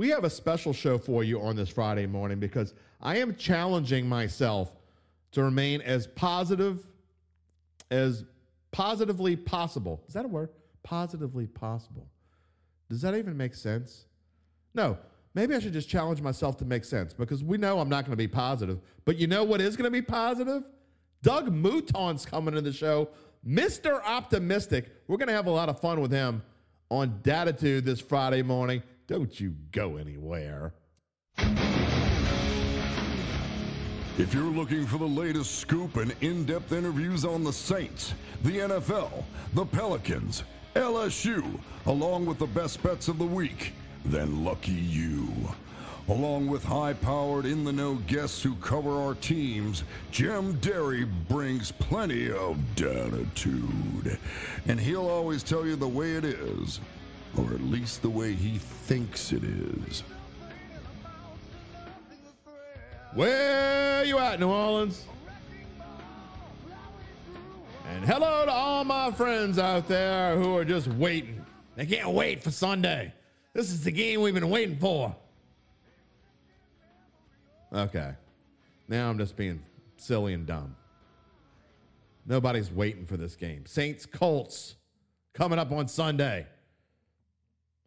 We have a special show for you on this Friday morning because I am challenging myself to remain as positive as positively possible. Is that a word? Positively possible. Does that even make sense? No. Maybe I should just challenge myself to make sense because we know I'm not going to be positive. But you know what is going to be positive? Doug Mouton's coming to the show. Mr. Optimistic. We're going to have a lot of fun with him on Datitude this Friday morning. Don't you go anywhere. If you're looking for the latest scoop and in-depth interviews on the Saints, the NFL, the Pelicans, LSU, along with the best bets of the week, then lucky you. Along with high-powered, in-the-know guests who cover our teams, Jim Derry brings plenty of Datitude. And he'll always tell you the way it is, or at least the way he thinks it is. Where you at, New Orleans? And hello to all my friends out there who are just waiting. They can't wait for Sunday. This is the game we've been waiting for. Okay. Now I'm just being silly and dumb. Nobody's waiting for this game. Saints-Colts coming up on Sunday.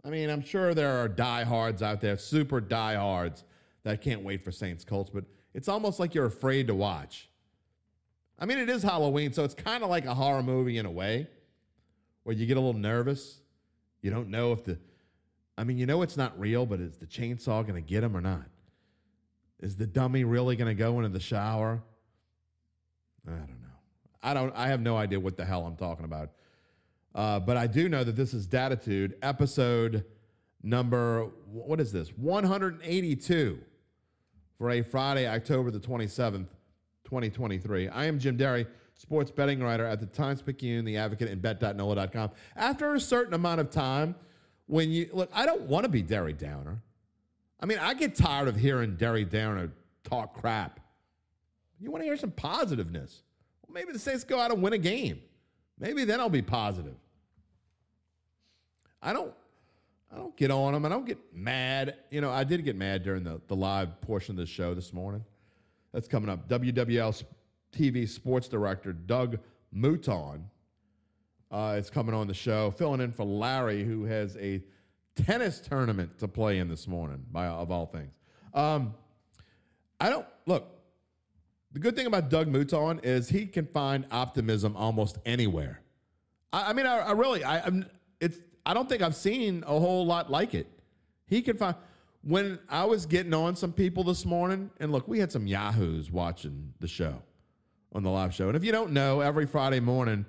I mean, I'm sure there are diehards out there, super diehards, that can't wait for Saints-Colts, but it's almost like you're afraid to watch. I mean, it is Halloween, so it's kind of like a horror movie in a way, where you get a little nervous. You don't know if the... I mean, you know it's not real, but is the chainsaw going to get him or not? Is the dummy really going to go into the shower? I don't know. I have no idea what the hell I'm talking about. But I do know that this is Datitude, episode number, 182 for a Friday, October the 27th, 2023. I am Jim Derry, sports betting writer at the Times-Picayune, the Advocate, and bet.nola.com. After a certain amount of time, when you look, I don't want to be Derry Downer. I mean, I get tired of hearing Derry Downer talk crap. You want to hear some positiveness. Well, maybe the Saints go out and win a game. Maybe then I'll be positive. I don't get on them. I don't get mad. You know, I did get mad during the live portion of the show this morning. That's coming up. WWL TV sports director Doug Mouton is coming on the show, filling in for Larry, who has a tennis tournament to play in this morning, of all things. The good thing about Doug Mouton is he can find optimism almost anywhere. I don't think I've seen a whole lot like it. He can find. When I was getting on some people this morning, and look, we had some yahoos watching the show on the live show. And if you don't know, every Friday morning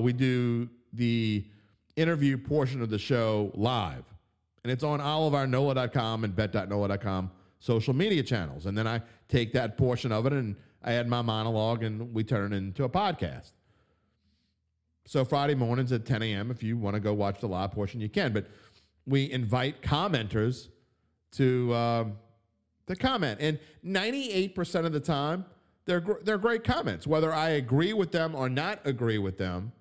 we do the interview portion of the show live, and it's on all of our NOLA.com and bet.nola.com social media channels. And then I take that portion of it and I add my monologue and we turn it into a podcast. So Friday mornings at 10 a.m., if you want to go watch the live portion, you can. But we invite commenters to comment. And 98% of the time, they're great comments. Whether I agree with them or not agree with them,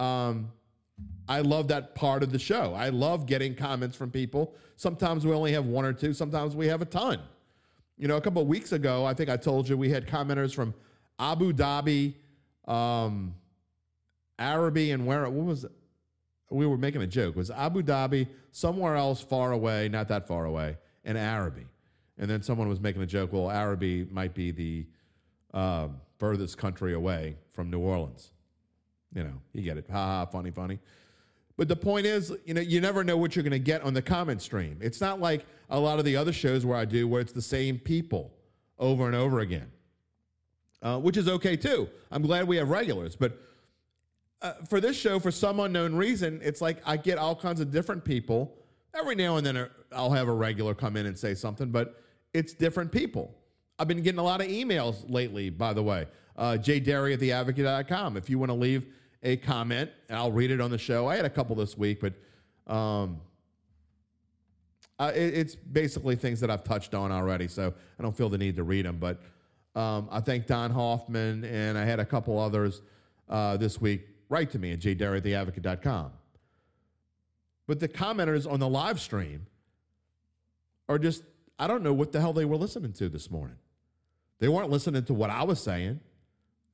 I love that part of the show. I love getting comments from people. Sometimes we only have one or two. Sometimes we have a ton. You know, a couple of weeks ago, I think I told you we had commenters from Abu Dhabi, Arabi, and where? What was it? We were making a joke. It was Abu Dhabi, somewhere else far away, not that far away, and Arabi. And then someone was making a joke, well, Arabi might be the furthest country away from New Orleans. You know, you get it. Ha ha, funny, funny. But the point is, you know, you never know what you're going to get on the comment stream. It's not like a lot of the other shows where I do where it's the same people over and over again, which is okay, too. I'm glad we have regulars. But for this show, for some unknown reason, it's like I get all kinds of different people. Every now and then I'll have a regular come in and say something, but it's different people. I've been getting a lot of emails lately, by the way. JDerry at theadvocate.com. If you want to leave a comment, and I'll read it on the show. I had a couple this week, but it's basically things that I've touched on already, so I don't feel the need to read them. But I thank Don Hoffman, and I had a couple others this week. Write to me at JDerry at theadvocate.com. But the commenters on the live stream, or just, I don't know what the hell they were listening to this morning. They weren't listening to what I was saying.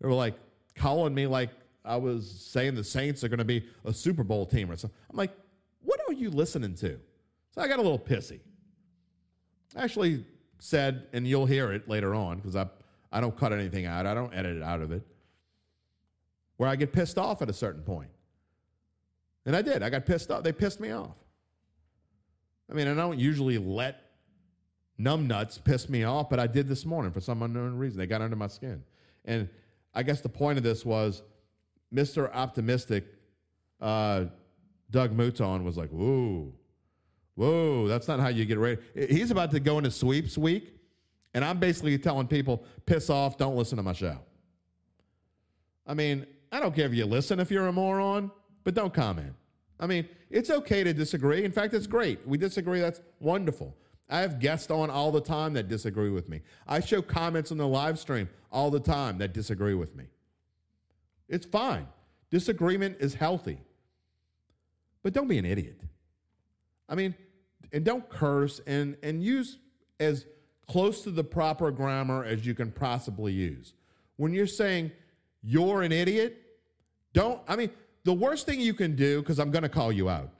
They were like calling me like I was saying the Saints are going to be a Super Bowl team or something. I'm like, what are you listening to? So I got a little pissy. I actually said, and you'll hear it later on because I don't cut anything out. I don't edit it out of it. Where I get pissed off at a certain point. And I did. I got pissed off. They pissed me off. I mean, I don't usually let numbnuts piss me off, but I did this morning for some unknown reason. They got under my skin. And I guess the point of this was Mr. Optimistic, Doug Mouton, was like, whoa, that's not how you get ready. He's about to go into sweeps week, and I'm basically telling people, piss off, don't listen to my show. I mean, I don't care if you listen if you're a moron, but don't comment. I mean, it's okay to disagree. In fact, it's great. We disagree. That's wonderful. I have guests on all the time that disagree with me. I show comments on the live stream all the time that disagree with me. It's fine. Disagreement is healthy. But don't be an idiot. I mean, and don't curse and use as close to the proper grammar as you can possibly use. When you're saying you're an idiot, the worst thing you can do, because I'm going to call you out,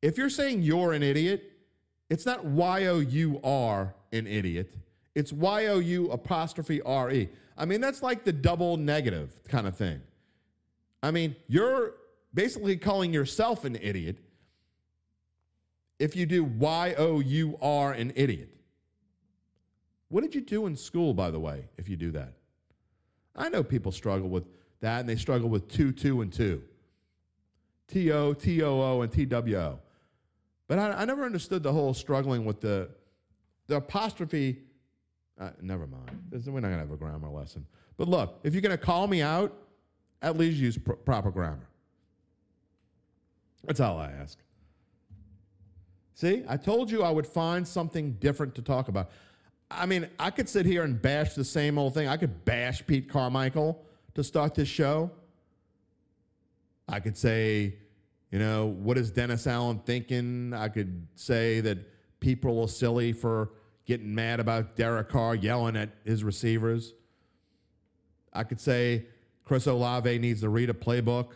if you're saying you're an idiot, it's not Y-O-U-R an idiot. It's Y-O-U'-R-E. I mean, that's like the double negative kind of thing. I mean, you're basically calling yourself an idiot if you do Y-O-U-R an idiot. What did you do in school, by the way, if you do that? I know people struggle with that, and they struggle with 2, 2, and 2. T-O, T-O-O, and T-W-O. But I never understood the whole struggling with the apostrophe. Never mind. We're not going to have a grammar lesson. But look, if you're going to call me out, at least use proper grammar. That's all I ask. See, I told you I would find something different to talk about. I mean, I could sit here and bash the same old thing. I could bash Pete Carmichael to start this show. I could say, you know, what is Dennis Allen thinking? I could say that people are silly for getting mad about Derek Carr yelling at his receivers. I could say Chris Olave needs to read a playbook.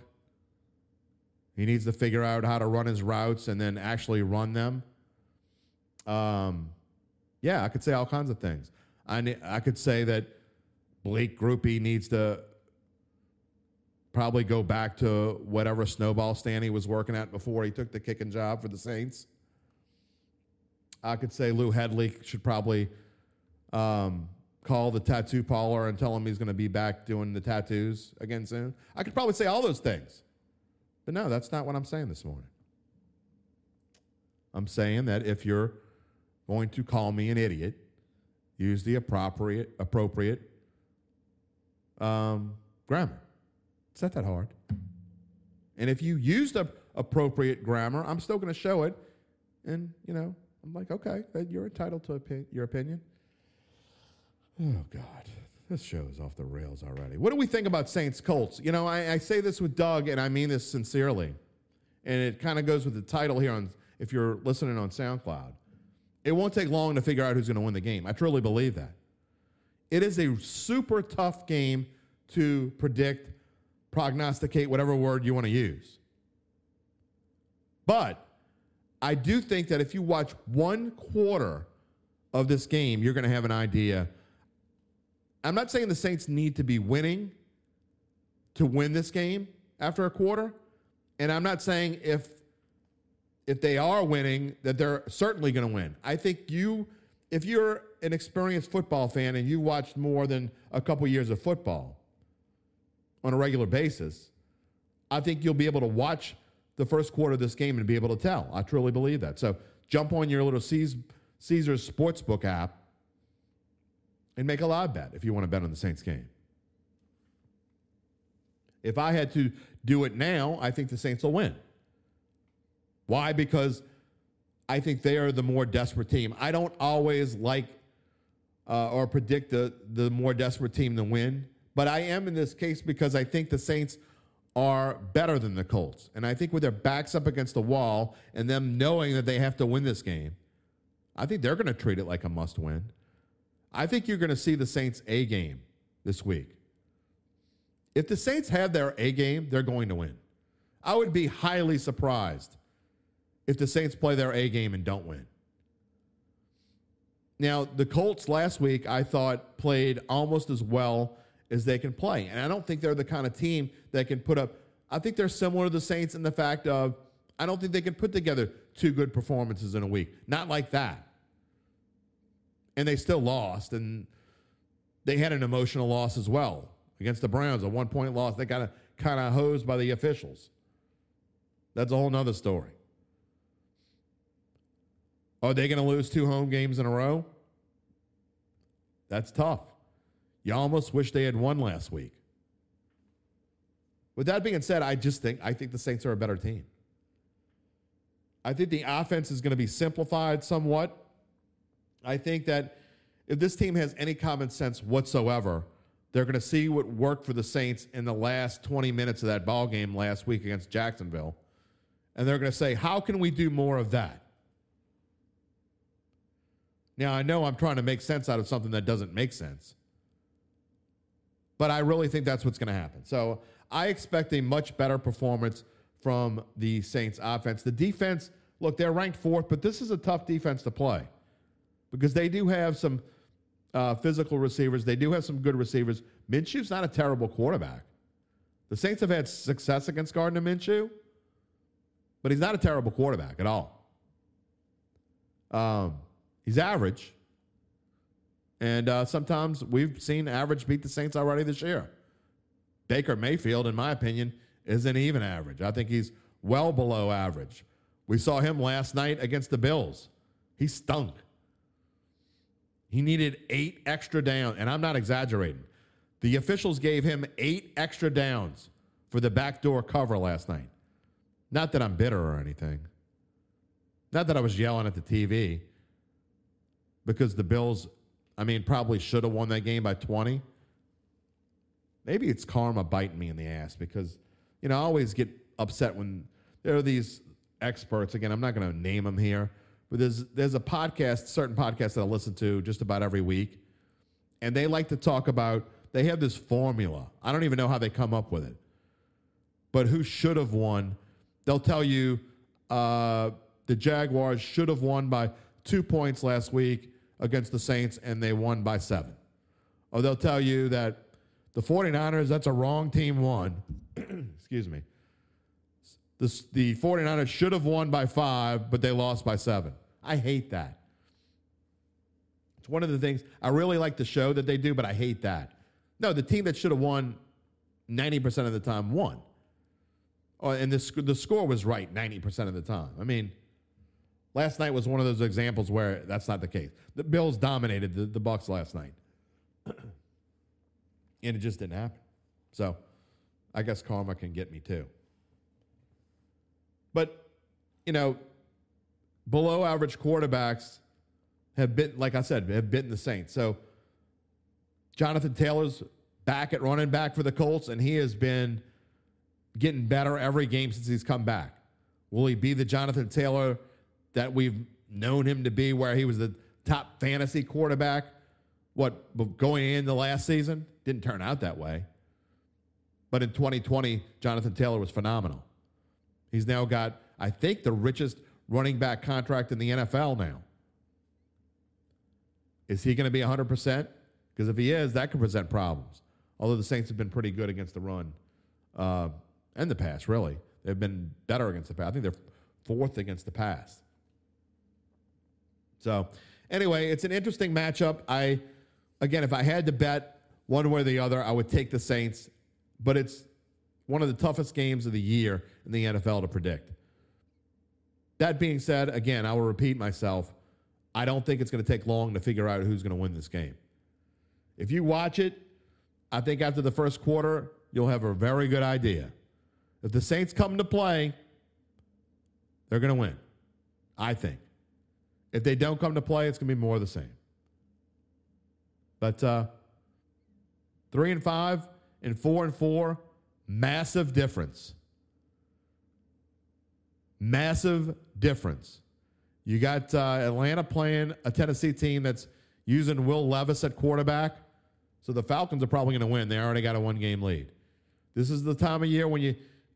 He needs to figure out how to run his routes and then actually run them. Yeah, I could say all kinds of things. I could say that Blake Groupie needs to probably go back to whatever snowball stand he was working at before he took the kicking job for the Saints. I could say Lou Headley should probably call the tattoo parlor and tell him he's going to be back doing the tattoos again soon. I could probably say all those things. But no, that's not what I'm saying this morning. I'm saying that if you're going to call me an idiot, use the appropriate grammar. It's not that hard. And if you use the appropriate grammar, I'm still going to show it. And, you know, I'm like, okay, you're entitled to your opinion. Oh, God. This show is off the rails already. What do we think about Saints-Colts? You know, I say this with Doug, and I mean this sincerely. And it kind of goes with the title here on, if you're listening on SoundCloud. It won't take long to figure out who's going to win the game. I truly believe that. It is a super tough game to predict, prognosticate, whatever word you want to use. But I do think that if you watch one quarter of this game, you're going to have an idea. I'm not saying the Saints need to be winning to win this game after a quarter. And I'm not saying if they are winning that they're certainly going to win. I think if you're an experienced football fan and you watched more than a couple years of football on a regular basis, I think you'll be able to watch the first quarter of this game and be able to tell. I truly believe that. So jump on your little Caesars Sportsbook app and make a live bet if you want to bet on the Saints game. If I had to do it now, I think the Saints will win. Why? Because I think they are the more desperate team. I don't always like or predict the more desperate team to win. But I am in this case because I think the Saints are better than the Colts. And I think with their backs up against the wall and them knowing that they have to win this game, I think they're going to treat it like a must-win. I think you're going to see the Saints' A game this week. If the Saints have their A game, they're going to win. I would be highly surprised if the Saints play their A game and don't win. Now, the Colts last week, I thought, played almost as well as they can play. And I don't think they're the kind of team that can put up... I think they're similar to the Saints in the fact of I don't think they can put together two good performances in a week. Not like that. And they still lost, and they had an emotional loss as well against the Browns, a one-point loss. They got kind of hosed by the officials. That's a whole nother story. Are they going to lose two home games in a row? That's tough. You almost wish they had won last week. With that being said, I think the Saints are a better team. I think the offense is going to be simplified somewhat. I think that if this team has any common sense whatsoever, they're going to see what worked for the Saints in the last 20 minutes of that ball game last week against Jacksonville, and they're going to say, how can we do more of that? Now, I know I'm trying to make sense out of something that doesn't make sense, but I really think that's what's going to happen. So I expect a much better performance from the Saints offense. The defense, look, they're ranked fourth, but this is a tough defense to play because they do have some physical receivers. They do have some good receivers. Minshew's not a terrible quarterback. The Saints have had success against Gardner Minshew, but he's not a terrible quarterback at all. He's average, and sometimes we've seen average beat the Saints already this year. Baker Mayfield, in my opinion, isn't even average. I think he's well below average. We saw him last night against the Bills. He stunk. He needed 8 extra downs, and I'm not exaggerating. The officials gave him 8 extra downs for the backdoor cover last night. Not that I'm bitter or anything. Not that I was yelling at the TV because the Bills, probably should have won that game by 20. Maybe it's karma biting me in the ass because, I always get upset when there are these experts. Again, I'm not going to name them here, but there's a podcast, certain podcasts that I listen to just about every week, and they like to talk about, they have this formula. I don't even know how they come up with it. But who should have won? They'll tell you the Jaguars should have won by 2 points last week against the Saints, and they won by 7. Or they'll tell you that the 49ers, that's a wrong team won. Excuse me. The 49ers should have won by 5, but they lost by 7. I hate that. It's one of the things I really like the show that they do, but I hate that. No, the team that should have won 90% of the time won. And the score was right 90% of the time. Last night was one of those examples where that's not the case. The Bills dominated the Bucs last night. And it just didn't happen. So I guess karma can get me too. But, below average quarterbacks have bitten the Saints. So Jonathan Taylor's back at running back for the Colts, and he has been getting better every game since he's come back. Will he be the Jonathan Taylor that we've known him to be, where he was the top fantasy quarterback, going into last season? Didn't turn out that way. But in 2020, Jonathan Taylor was phenomenal. He's now got, I think, the richest running back contract in the NFL now. Is he going to be 100%? Because if he is, that could present problems. Although the Saints have been pretty good against the run and the pass, really. They've been better against the pass. I think they're fourth against the pass. So, anyway, it's an interesting matchup. Again, if I had to bet one way or the other, I would take the Saints, but it's one of the toughest games of the year in the NFL to predict. That being said, again, I will repeat myself. I don't think it's going to take long to figure out who's going to win this game. If you watch it, I think after the first quarter, you'll have a very good idea. If the Saints come to play, they're going to win, I think. If they don't come to play, it's going to be more of the same. But 3-5 and 4-4, massive difference. Massive difference. You got Atlanta playing a Tennessee team that's using Will Levis at quarterback. So the Falcons are probably going to win. They already got a one-game lead. This is the time of year when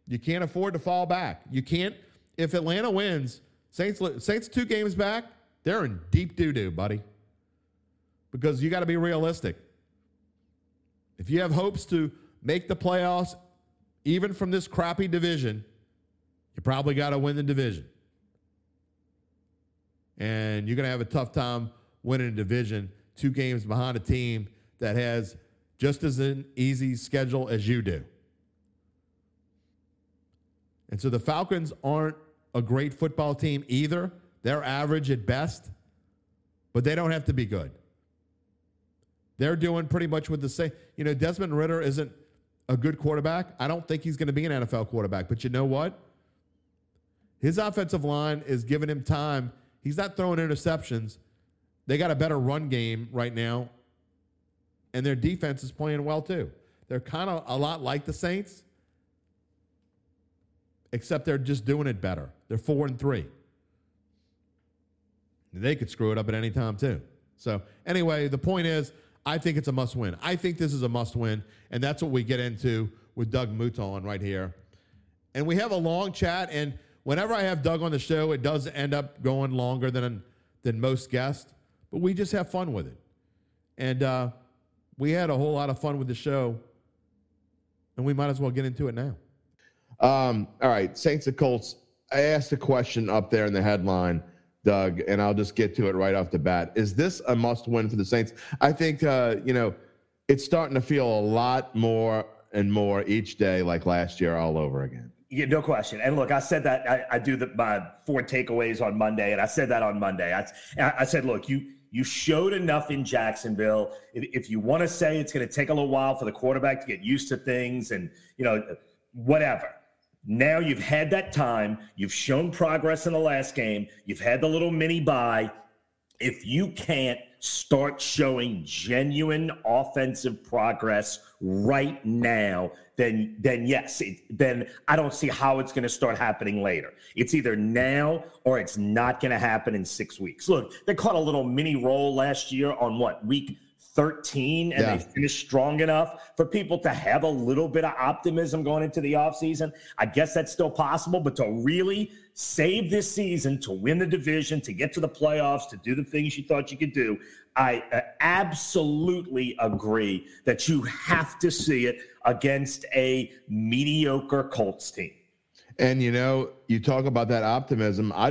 you can't afford to fall back. You can't. If Atlanta wins, Saints 2 games back, they're in deep doo-doo, buddy. Because you got to be realistic. If you have hopes to make the playoffs, even from this crappy division, you probably got to win the division. And you're going to have a tough time winning a division 2 games behind a team that has just as an easy schedule as you do. And so the Falcons aren't a great football team either. They're average at best, but they don't have to be good. They're doing pretty much with the same. You know, Desmond Ridder isn't a good quarterback. I don't think he's going to be an NFL quarterback, but you know what? His offensive line is giving him time. He's not throwing interceptions. They got a better run game right now, and their defense is playing well too. They're kind of a lot like the Saints, except they're just doing it better. They're 4-3. They could screw it up at any time too. So anyway, the point is, I think it's a must-win. I think this is a must-win, and that's what we get into with Doug Mouton right here. And we have a long chat, and whenever I have Doug on the show, it does end up going longer than most guests, but we just have fun with it. And we had a whole lot of fun with the show, and we might as well get into it now. All right, Saints and Colts. I asked a question up there in the headline, Doug, and I'll just get to it right off the bat. Is this a must-win for the Saints? I think, it's starting to feel a lot more and more each day like last year all over again. Yeah, no question. And look, I said that I do my 4 takeaways on Monday, and I said that on Monday. I said, look, you showed enough in Jacksonville. If you want to say it's going to take a little while for the quarterback to get used to things and, whatever. Now you've had that time. You've shown progress in the last game. You've had the little mini bye. If you can't start showing genuine offensive progress right now, then I don't see how it's going to start happening later. It's either now or it's not going to happen in 6 weeks. Look, they caught a little mini roll last year on week 13, and yeah. They finished strong enough for people to have a little bit of optimism going into the offseason. I guess that's still possible, but to really save this season, to win the division, to get to the playoffs, to do the things you thought you could do, I absolutely agree that you have to see it against a mediocre Colts team. And, you talk about that optimism. I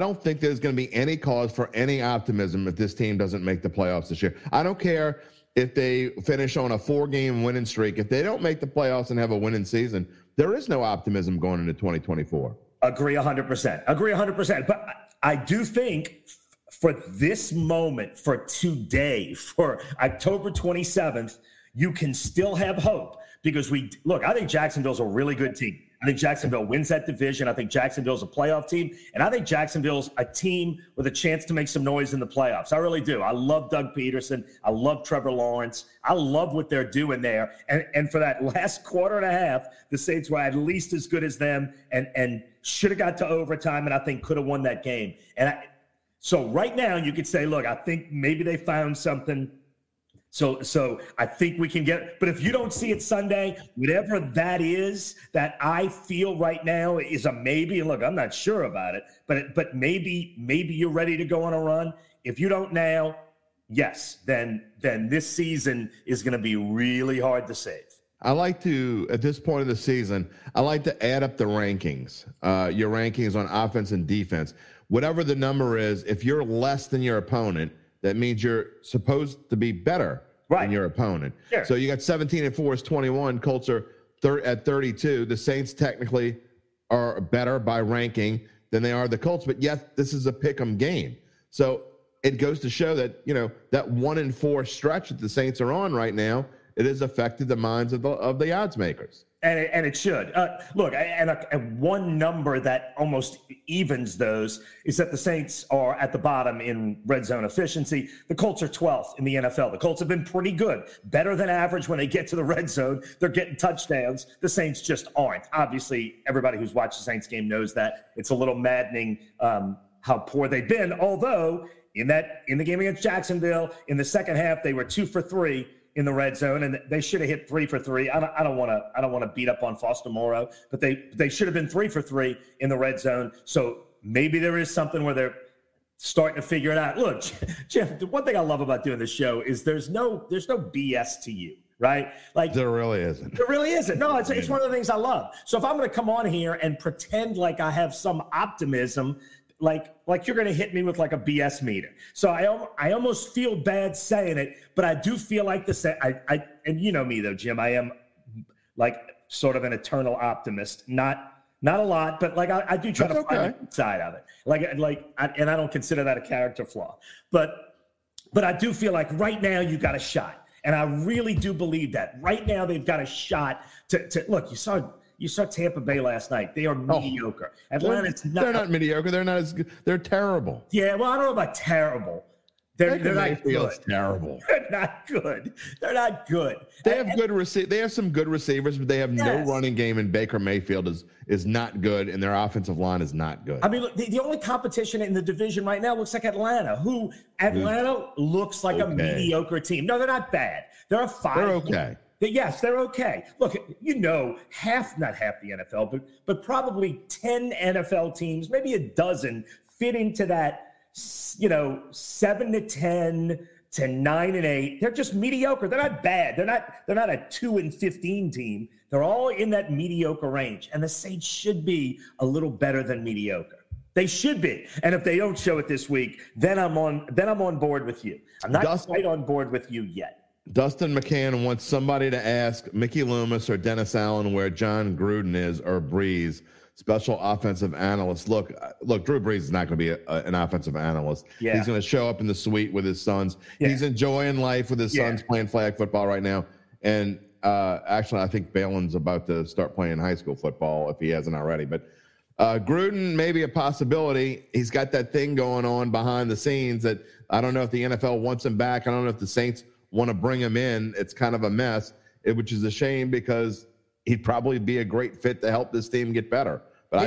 don't think there's going to be any cause for any optimism if this team doesn't make the playoffs this year. I don't care if they finish on a 4-game winning streak. If they don't make the playoffs and have a winning season, there is no optimism going into 2024. Agree 100%. But I do think for this moment, for today, for October 27th, you can still have hope because I think Jacksonville's a really good team. I think Jacksonville wins that division. I think Jacksonville's a playoff team. And I think Jacksonville's a team with a chance to make some noise in the playoffs. I really do. I love Doug Peterson. I love Trevor Lawrence. I love what they're doing there. And for that last quarter and a half, the Saints were at least as good as them and should have got to overtime and I think could have won that game. And so right now you could say, look, I think maybe they found something. So I think we can get – but if you don't see it Sunday, whatever that is that I feel right now is a maybe. And, look, I'm not sure about it, but maybe you're ready to go on a run. If you don't now, yes, then this season is going to be really hard to save. I like to, at this point of the season, I like to add up the rankings, your rankings on offense and defense. Whatever the number is, if you're less than your opponent, that means you're supposed to be better than your opponent. Sure. So you got 17-4 is 21. Colts are at 32. The Saints technically are better by ranking than they are the Colts, but yet this is a pick'em game. So it goes to show that, that 1-4 stretch that the Saints are on right now, it has affected the minds of the odds makers. And it should. Look, and one number that almost evens those is that the Saints are at the bottom in red zone efficiency. The Colts are 12th in the NFL. The Colts have been pretty good, better than average when they get to the red zone. They're getting touchdowns. The Saints just aren't. Obviously, everybody who's watched the Saints game knows that. It's a little maddening how poor they've been. Although in the game against Jacksonville, in the second half, they were 2 for 3 in the red zone, and they should have hit 3 for 3. I don't want to beat up on Foster Morrow, but they should have been 3 for 3 in the red zone. So maybe there is something where they're starting to figure it out. Look, Jim, one thing I love about doing this show is there's no BS to you, right? Like there really isn't. No, it's one of the things I love. So if I'm going to come on here and pretend like I have some optimism, like you're going to hit me with like a BS meter. So I almost feel bad saying it, but I do feel like I and you know me though, Jim, I am like sort of an eternal optimist, not a lot, but like I do try find the side of it. And I don't consider that a character flaw, but I do feel like right now you got a shot. And I really do believe that right now they've got a shot to look, you saw Tampa Bay last night. They are mediocre. Atlanta's not. They're not mediocre. They're not as good. They're terrible. Yeah. Well, I don't know about terrible. They're not good. Terrible. They're not good. They're not good. They have They have some good receivers, but they have no running game, and Baker Mayfield is not good, and their offensive line is not good. I mean, look, the only competition in the division right now looks like Atlanta looks like a mediocre team. No, they're not bad. They're a 5. They're okay. Yes, they're okay. Look, you know, not half the NFL, but probably 10 NFL teams, maybe a dozen, fit into that. 7 to 10 to 9 and 8. They're just mediocre. They're not bad. They're not a 2 and 15 team. They're all in that mediocre range. And the Saints should be a little better than mediocre. They should be. And if they don't show it this week, then I'm on board with you. I'm not quite on board with you yet. Dustin McCann wants somebody to ask Mickey Loomis or Dennis Allen where Jon Gruden is, or Brees. Special offensive analyst. Look, Drew Brees is not going to be an offensive analyst. Yeah. He's going to show up in the suite with his sons. Yeah. He's enjoying life with his sons, playing flag football right now. And actually, I think Balin's about to start playing high school football if he hasn't already. But Gruden may be a possibility. He's got that thing going on behind the scenes that I don't know if the NFL wants him back. I don't know if the Saints want to bring him in. It's kind of a mess, which is a shame because he'd probably be a great fit to help this team get better. But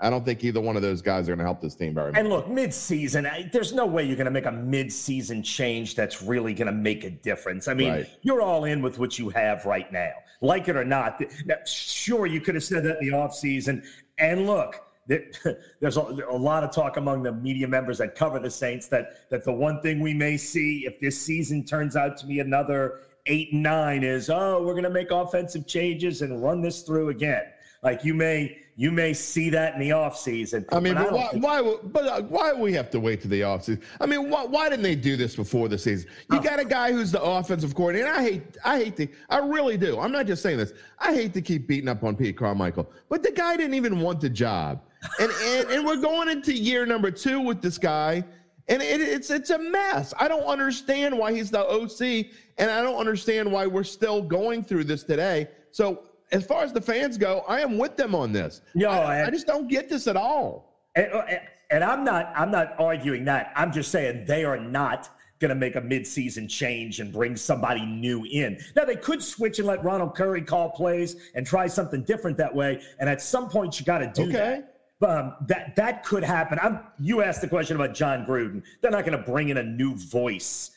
I don't think either one of those guys are going to help this team very much. And look, midseason, there's no way you're going to make a midseason change that's really going to make a difference. I mean, You're all in with what you have right now, like it or not. Now, sure, you could have said that in the offseason. And look, there's a lot of talk among the media members that cover the Saints that the one thing we may see if this season turns out to be another 8-9 is, we're going to make offensive changes and run this through again. Like you may see that in the offseason. I mean, why we have to wait to the offseason? I mean, why didn't they do this before the season? You got a guy who's the offensive coordinator. And I really do. I'm not just saying this. I hate to keep beating up on Pete Carmichael, but the guy didn't even want the job. And we're going into year number 2 with this guy. And it's a mess. I don't understand why he's the OC, and I don't understand why we're still going through this today. So as far as the fans go, I am with them on this. No, I just don't get this at all. And I'm not arguing that. I'm just saying they are not going to make a midseason change and bring somebody new in. Now, they could switch and let Ronald Curry call plays and try something different that way, and at some point you got to do that. That could happen. You asked the question about Jon Gruden. They're not going to bring in a new voice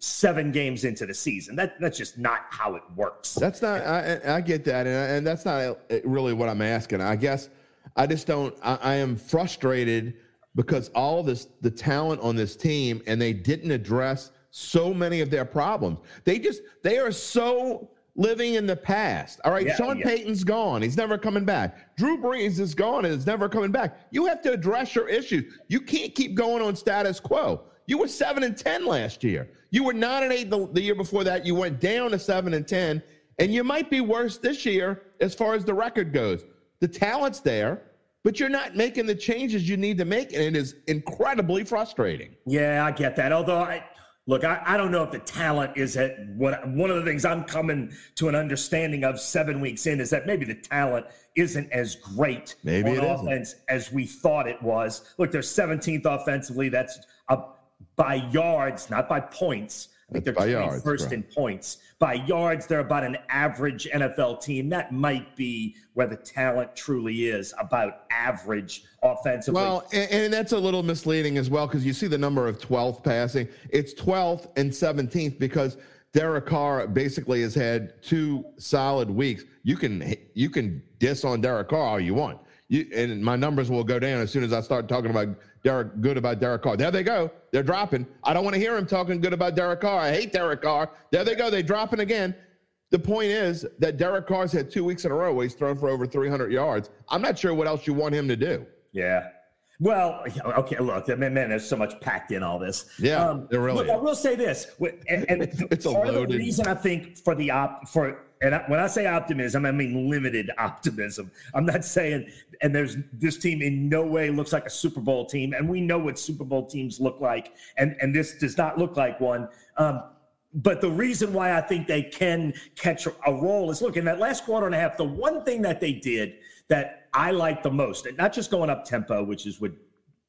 7 games into the season. That's just not how it works. That's not. I get that, and that's not really what I'm asking. I guess I just don't. I am frustrated because all this, the talent on this team, and they didn't address so many of their problems. They are so living in the past. All right, Sean Payton's gone. He's never coming back. Drew Brees is gone and is never coming back. You have to address your issues. You can't keep going on status quo. You were 7-10 last year. You were 9-8 the year before that. You went down to 7-10, and you might be worse this year as far as the record goes. The talent's there, but you're not making the changes you need to make, and it is incredibly frustrating. Yeah, I get that. Although Look, I don't know if the talent is at one of the things I'm coming to an understanding of 7 weeks in is that maybe the talent isn't as great on offense as we thought it was. Look, they're 17th offensively. That's by yards, not by points. I think they're 21st in points. By yards, they're about an average NFL team. That might be where the talent truly is, about average offensively. Well, and that's a little misleading as well, because you see the number of 12th passing. It's 12th and 17th because Derek Carr basically has had two solid weeks. You can diss on Derek Carr all you want. And my numbers will go down as soon as I start talking about Derek Carr. There they go. They're dropping. I don't want to hear him talking good about Derek Carr. I hate Derek Carr. There they go. They're dropping again. The point is that Derek Carr's had 2 weeks in a row where he's thrown for over 300 yards. I'm not sure what else you want him to do. Yeah. Well, okay, look, man, there's so much packed in all this. Yeah, there really is. I will say this. And it's part of the reason I think for the and when I say optimism, I mean limited optimism. I'm not saying – and there's this team in no way looks like a Super Bowl team, and we know what Super Bowl teams look like, and this does not look like one. But the reason why I think they can catch a roll is, look, in that last quarter and a half, the one thing that they did that I liked the most, and not just going up-tempo, which is what –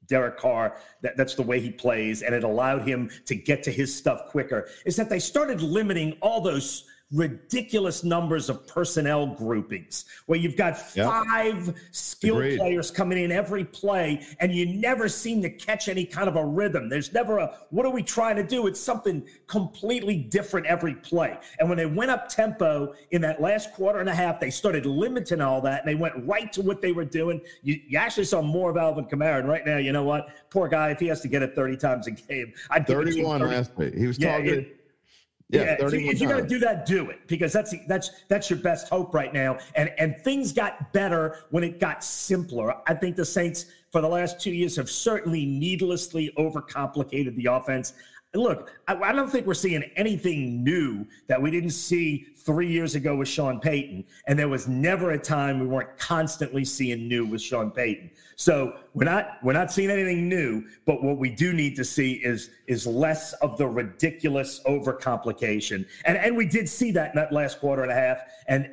Derek Carr, that's the way he plays, and it allowed him to get to his stuff quicker, is that they started limiting all those ridiculous numbers of personnel groupings where you've got five skilled players coming in every play, and you never seem to catch any kind of a rhythm. There's never a, what are we trying to do? It's something completely different every play. And when they went up tempo in that last quarter and a half, they started limiting all that, and they went right to what they were doing. You actually saw more of Alvin Kamara, and right now, you know what? Poor guy, if he has to get it 30 times a game. I'd 31 last week. He was targeted. Yeah, if you're going to do that, do it, because that's your best hope right now. And things got better when it got simpler. I think the Saints for the last 2 years have certainly needlessly overcomplicated the offense. And look, I don't think we're seeing anything new that we didn't see 3 years ago with Sean Payton, and there was never a time we weren't constantly seeing new with Sean Payton. So we're not seeing anything new, but what we do need to see is less of the ridiculous overcomplication. And we did see that in that last quarter and a half, and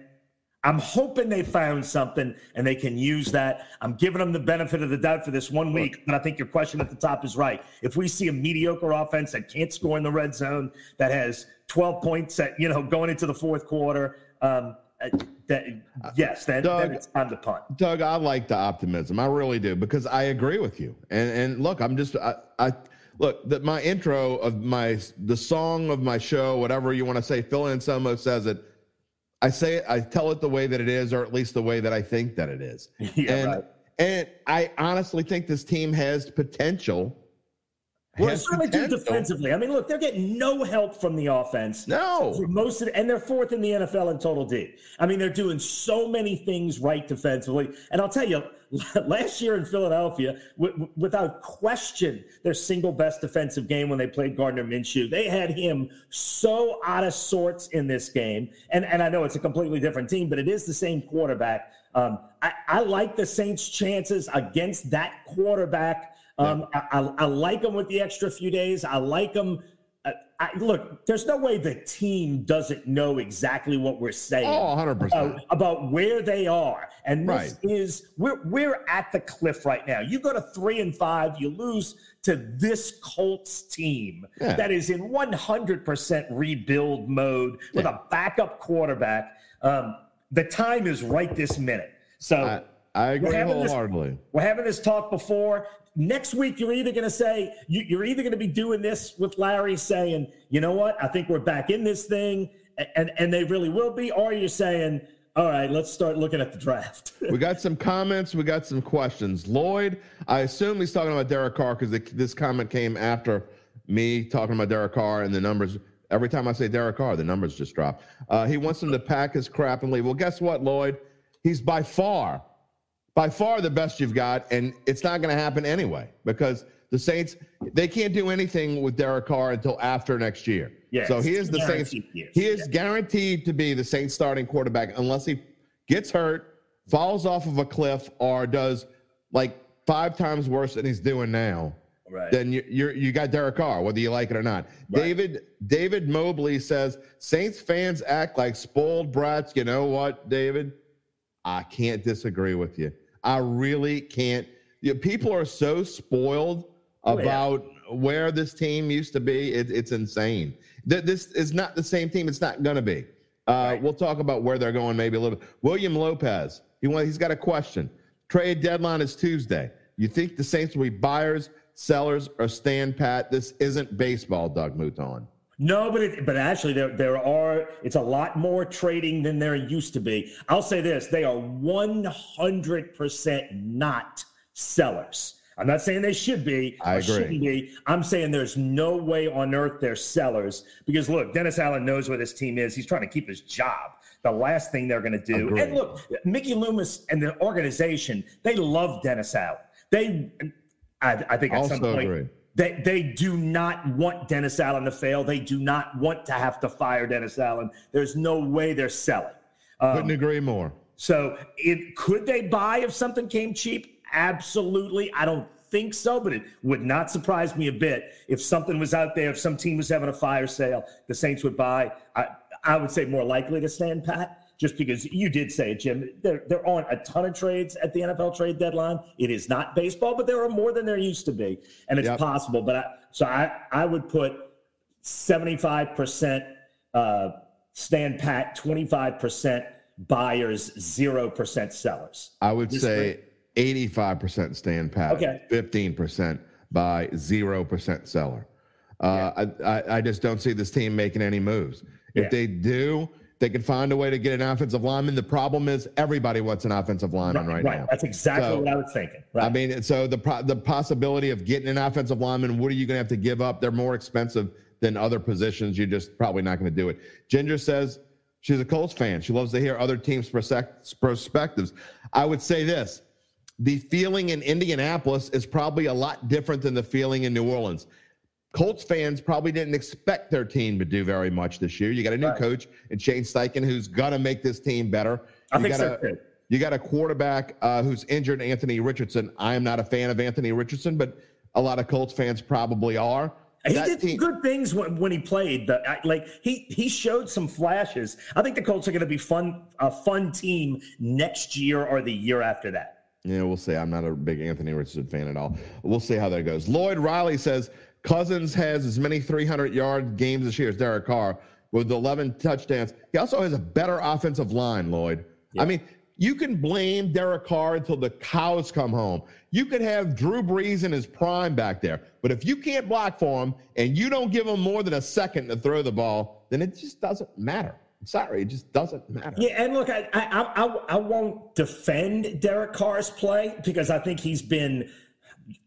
I'm hoping they found something and they can use that. I'm giving them the benefit of the doubt for this 1 week, but I think your question at the top is right. If we see a mediocre offense that can't score in the red zone, that has 12 points at, going into the fourth quarter, then it's time to punt. Doug, I like the optimism. I really do, because I agree with you. And look, I'm just my intro of the song of my show, whatever you want to say, Phil Anselmo says it. I say it, I tell it the way that it is, or at least the way that I think that it is. Yeah, and I honestly think this team has potential. Well, it's certainly due defensively. I mean, look, they're getting no help from the offense. No. And they're fourth in the NFL in total D. I mean, they're doing so many things right defensively. And I'll tell you, last year in Philadelphia, without question, their single best defensive game when they played Gardner Minshew. They had him so out of sorts in this game. And I know it's a completely different team, but it is the same quarterback. I like the Saints' chances against that quarterback. I like them with the extra few days. I like them. Look, there's no way the team doesn't know exactly what we're saying. Oh, 100%. About where they are. And this is – we're at the cliff right now. You go to 3-5, you lose to this Colts team that is in 100% rebuild mode with a backup quarterback. The time is right this minute. So I agree wholeheartedly. We're having this talk before – next week, you're either going to say you're either going to be doing this with Larry saying, you know what, I think we're back in this thing, and they really will be, or you're saying, all right, let's start looking at the draft. We got some comments. We got some questions. Lloyd, I assume he's talking about Derek Carr because this comment came after me talking about Derek Carr and the numbers. Every time I say Derek Carr, the numbers just drop. He wants him to pack his crap and leave. Well, guess what, Lloyd? He's by far the best you've got, and it's not going to happen anyway because the Saints, they can't do anything with Derek Carr until after next year. Yes, so he is the Saints. He is guaranteed to be the Saints starting quarterback unless he gets hurt, falls off of a cliff, or does like 5 times worse than he's doing now. Right. Then you got Derek Carr, whether you like it or not. Right. David Mobley says, Saints fans act like spoiled brats. You know what, David? I can't disagree with you. I really can't. People are so spoiled about where this team used to be, it's insane. This is not the same team. It's not going to be. Right. We'll talk about where they're going maybe a little bit. William Lopez, he's got a question. Trade deadline is Tuesday. You think the Saints will be buyers, sellers, or stand pat? This isn't baseball, Doug Mouton. No, but actually it's a lot more trading than there used to be. I'll say this. They are 100% not sellers. I'm not saying they should be or shouldn't be. I'm saying there's no way on earth they're sellers because, look, Dennis Allen knows where this team is. He's trying to keep his job. The last thing they're going to do. Agreed. And, look, Mickey Loomis and the organization, they love Dennis Allen. I think at some point they do not want Dennis Allen to fail. They do not want to have to fire Dennis Allen. There's no way they're selling. Couldn't agree more. So could they buy if something came cheap? Absolutely. I don't think so, but it would not surprise me a bit if something was out there, if some team was having a fire sale, the Saints would buy. I would say more likely to stand pat, just because you did say it, Jim. There aren't a ton of trades at the NFL trade deadline. It is not baseball, but there are more than there used to be, and it's possible. But I would put 75% stand pat, 25% buyers, 0% sellers. I would say 85% stand pat, 15% buy, 0% seller. I just don't see this team making any moves. If they do, they can find a way to get an offensive lineman. The problem is everybody wants an offensive lineman right now. That's exactly what I was thinking. Right. I mean, so the possibility of getting an offensive lineman, what are you going to have to give up? They're more expensive than other positions. You're just probably not going to do it. Ginger says she's a Colts fan. She loves to hear other teams' perspectives. I would say this. The feeling in Indianapolis is probably a lot different than the feeling in New Orleans. Colts fans probably didn't expect their team to do very much this year. You got a new coach and Shane Steichen, who's going to make this team better. You got a quarterback who's injured, Anthony Richardson. I am not a fan of Anthony Richardson, but a lot of Colts fans probably are. He did some good things when he played. He showed some flashes. I think the Colts are going to be a fun team next year or the year after that. Yeah, we'll see. I'm not a big Anthony Richardson fan at all. We'll see how that goes. Lloyd Riley says Cousins has as many 300-yard games this year as Derek Carr with 11 touchdowns. He also has a better offensive line, Lloyd. Yeah. I mean, you can blame Derek Carr until the cows come home. You could have Drew Brees in his prime back there. But if you can't block for him and you don't give him more than a second to throw the ball, then it just doesn't matter. Sorry, it just doesn't matter. Yeah, and look, I won't defend Derek Carr's play because I think he's been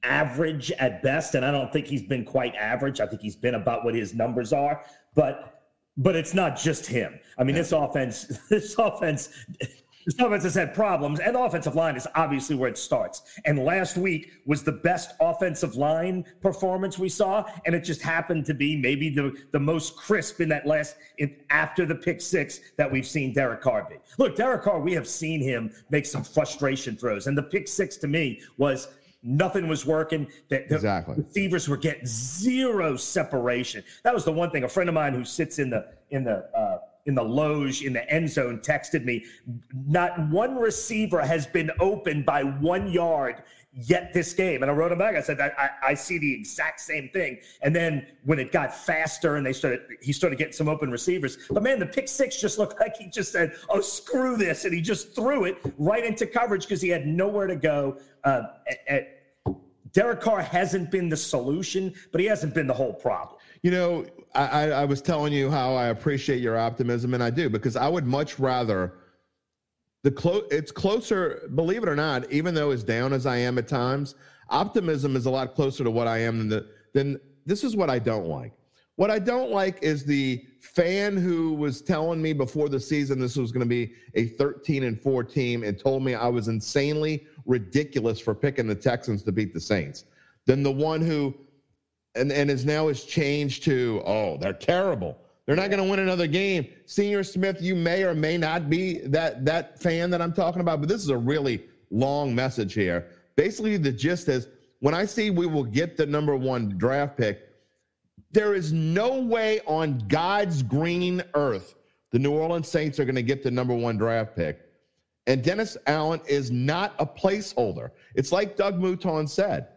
average at best, and I don't think he's been quite average. I think he's been about what his numbers are, but it's not just him. I mean, this offense has had problems, and the offensive line is obviously where it starts. And last week was the best offensive line performance we saw, and it just happened to be maybe the most crisp in that after the pick six that we've seen Derek Carr be. Look, Derek Carr, we have seen him make some frustration throws, and the pick six to me was nothing was working. The receivers were getting zero separation. That was the one thing. A friend of mine who sits in the loge in the end zone texted me, not one receiver has been open by 1 yard yet this game. And I wrote him back. I said, I see the exact same thing. And then when it got faster and he started getting some open receivers, but man, the pick six just looked like he just said, oh, screw this. And he just threw it right into coverage because he had nowhere to go. Derek Carr hasn't been the solution, but he hasn't been the whole problem. You know, I was telling you how I appreciate your optimism, and I do, because I would much rather it's closer, believe it or not, even though as down as I am at times, optimism is a lot closer to what I am than this is what I don't like. What I don't like is the fan who was telling me before the season this was going to be a 13-4 team and told me I was insanely ridiculous for picking the Texans to beat the Saints. Then the one who and is now has changed to, oh, they're terrible. They're not going to win another game. Senior Smith, you may or may not be that fan that I'm talking about, but this is a really long message here. Basically, the gist is when I see we will get the number one draft pick, there is no way on God's green earth the New Orleans Saints are going to get the number one draft pick. And Dennis Allen is not a placeholder. It's like Doug Mouton said.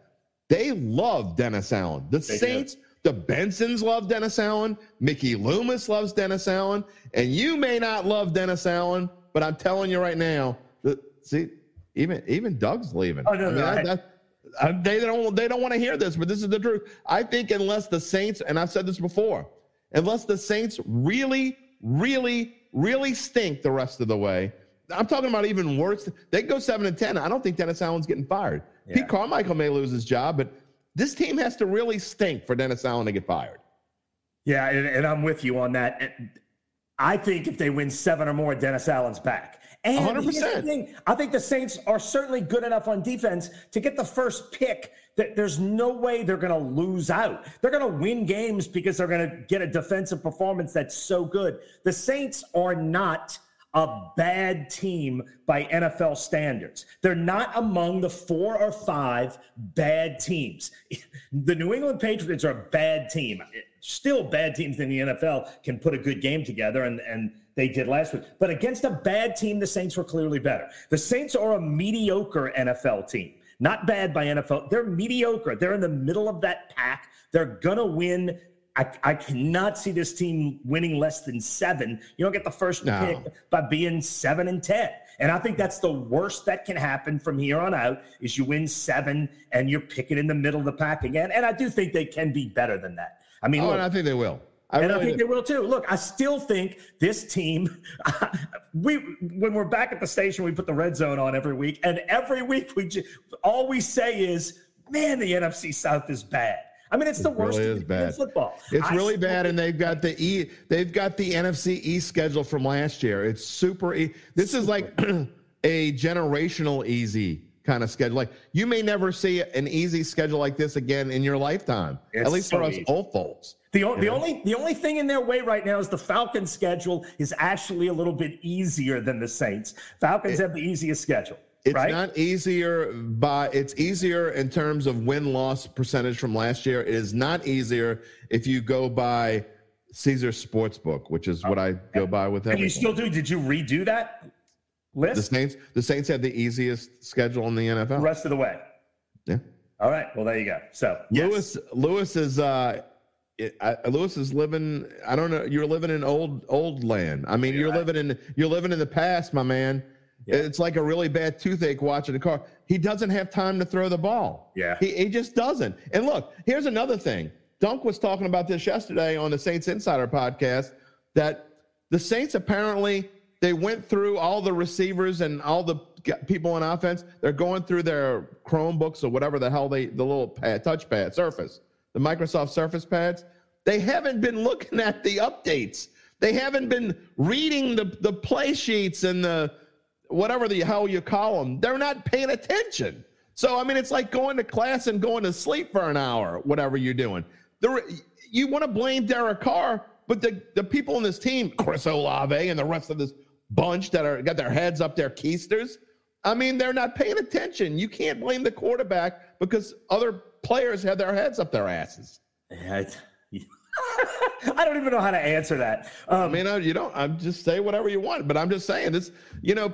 They love Dennis Allen. The Saints, the Bensons love Dennis Allen. Mickey Loomis loves Dennis Allen. And you may not love Dennis Allen, but I'm telling you right now, see, even Doug's leaving. Oh, no, they don't want to hear this, but this is the truth. I think unless the Saints, and I've said this before, unless the Saints really, really, really stink the rest of the way, I'm talking about even worse. They go 7-10. I don't think Dennis Allen's getting fired. Yeah. Pete Carmichael may lose his job, but this team has to really stink for Dennis Allen to get fired. Yeah, and I'm with you on that. And I think if they win 7 or more, Dennis Allen's back. And 100%. I think the Saints are certainly good enough on defense to get the first pick that there's no way they're going to lose out. They're going to win games because they're going to get a defensive performance that's so good. The Saints are not a bad team by NFL standards. They're not among the 4 or 5 bad teams. The New England Patriots are a bad team. Still bad teams in the NFL can put a good game together, and they did last week. But against a bad team, the Saints were clearly better. The Saints are a mediocre NFL team. Not bad by NFL. They're mediocre. They're in the middle of that pack. They're going to win. I cannot see this team winning less than 7. You don't get the first pick by being 7-10. And I think that's the worst that can happen from here on out is you win 7 and you're picking in the middle of the pack again. And I do think they can be better than that. I mean, and I think they will. I think they will too. Look, I still think this team, when we're back at the station, we put the red zone on every week. And every week, all we say is, man, the NFC South is bad. I mean, it's the worst in football. It's really bad, and they've got the NFC East schedule from last year. It's super easy. This is like a generational easy kind of schedule. Like you may never see an easy schedule like this again in your lifetime. At least for us old folks. The only thing in their way right now is the Falcons schedule is actually a little bit easier than the Saints. Falcons have the easiest schedule. It's right? Not easier by it's easier in terms of win-loss percentage from last year. It is not easier if you go by Caesar's Sportsbook, which is what I go by with everything. And you still do. Did you redo that list? The Saints had the easiest schedule in the NFL. The rest of the way. Yeah. All right. Well, there you go. So Lewis is living. I don't know. You're living in old land. I mean, you're living in the past, my man. Yeah. It's like a really bad toothache watching a car. He doesn't have time to throw the ball. Yeah. He just doesn't. And look, here's another thing. Dunk was talking about this yesterday on the Saints Insider podcast that the Saints apparently they went through all the receivers and all the people on offense. They're going through their Chromebooks or whatever the hell the little pad, touchpad, Surface, the Microsoft Surface pads. They haven't been looking at the updates. They haven't been reading the play sheets and the whatever the hell you call them, they're not paying attention. So, I mean, it's like going to class and going to sleep for an hour, whatever you're doing. You want to blame Derek Carr, but the people on this team, Chris Olave and the rest of this bunch that got their heads up their keisters, I mean, they're not paying attention. You can't blame the quarterback because other players have their heads up their asses. Yeah, I don't even know how to answer that. I'm just say whatever you want, but I'm just saying this,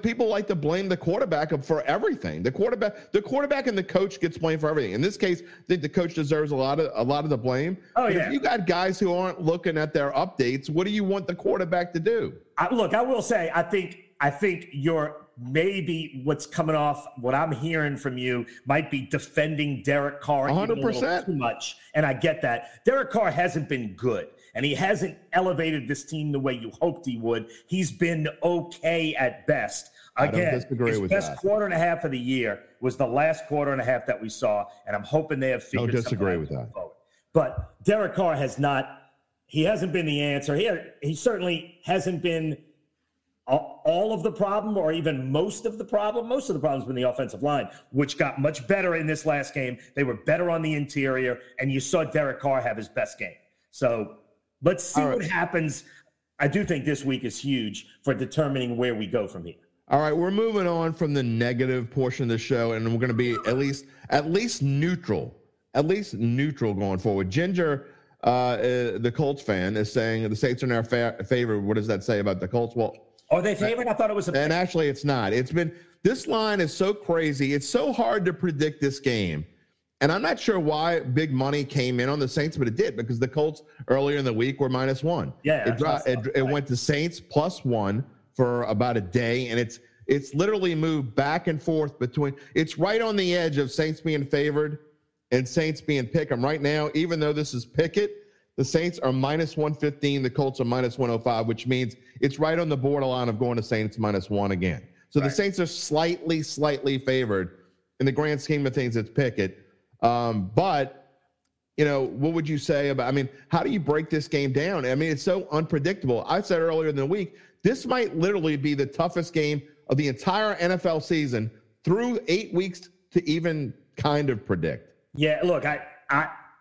people like to blame the quarterback for everything. The quarterback and the coach gets blamed for everything. In this case, I think the coach deserves a lot of the blame. Oh, but if you got guys who aren't looking at their updates, what do you want the quarterback to do? I will say, I think you're maybe what's coming off, what I'm hearing from you, might be defending Derek Carr 100% too much, and I get that. Derek Carr hasn't been good, and he hasn't elevated this team the way you hoped he would. He's been okay at best. Again, I don't disagree his with best that. Quarter and a half of the year was the last quarter and a half that we saw, and I'm hoping they have figured disagree with that. Forward. But Derek Carr hasn't been the answer. He certainly hasn't been all of the problem or even most of the problem. Most of the problem's been the offensive line, which got much better in this last game. They were better on the interior, and you saw Derek Carr have his best game. So let's see what happens. I do think this week is huge for determining where we go from here. All right, we're moving on from the negative portion of the show, and we're going to be at least neutral going forward. Ginger, the Colts fan, is saying the Saints are now favored. What does that say about the Colts? Well, are they favored? I thought it was a pick. And actually, it's not. This line is so crazy. It's so hard to predict this game. And I'm not sure why big money came in on the Saints, but it did, because the Colts earlier in the week were -1. Yeah, it went to Saints +1 for about a day, and it's literally moved back and forth between. It's right on the edge of Saints being favored and Saints being pick'em right now. Even though this is Pickett, the Saints are -115, the Colts are -105, which means it's right on the borderline of going to Saints -1 again. So right. The Saints are slightly favored. In the grand scheme of things, it's Pickett. But, you know, what would you say about, I mean, how do you break this game down? I mean, it's so unpredictable. I said earlier in the week, this might literally be the toughest game of the entire NFL season through 8 weeks to even kind of predict. Yeah, look,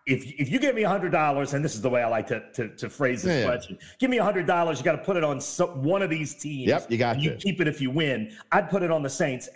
if you give me $100, and this is the way I like to phrase this question, give me $100, you got to put it on one of these teams. Yep, you got to. You keep it if you win. I'd put it on the Saints,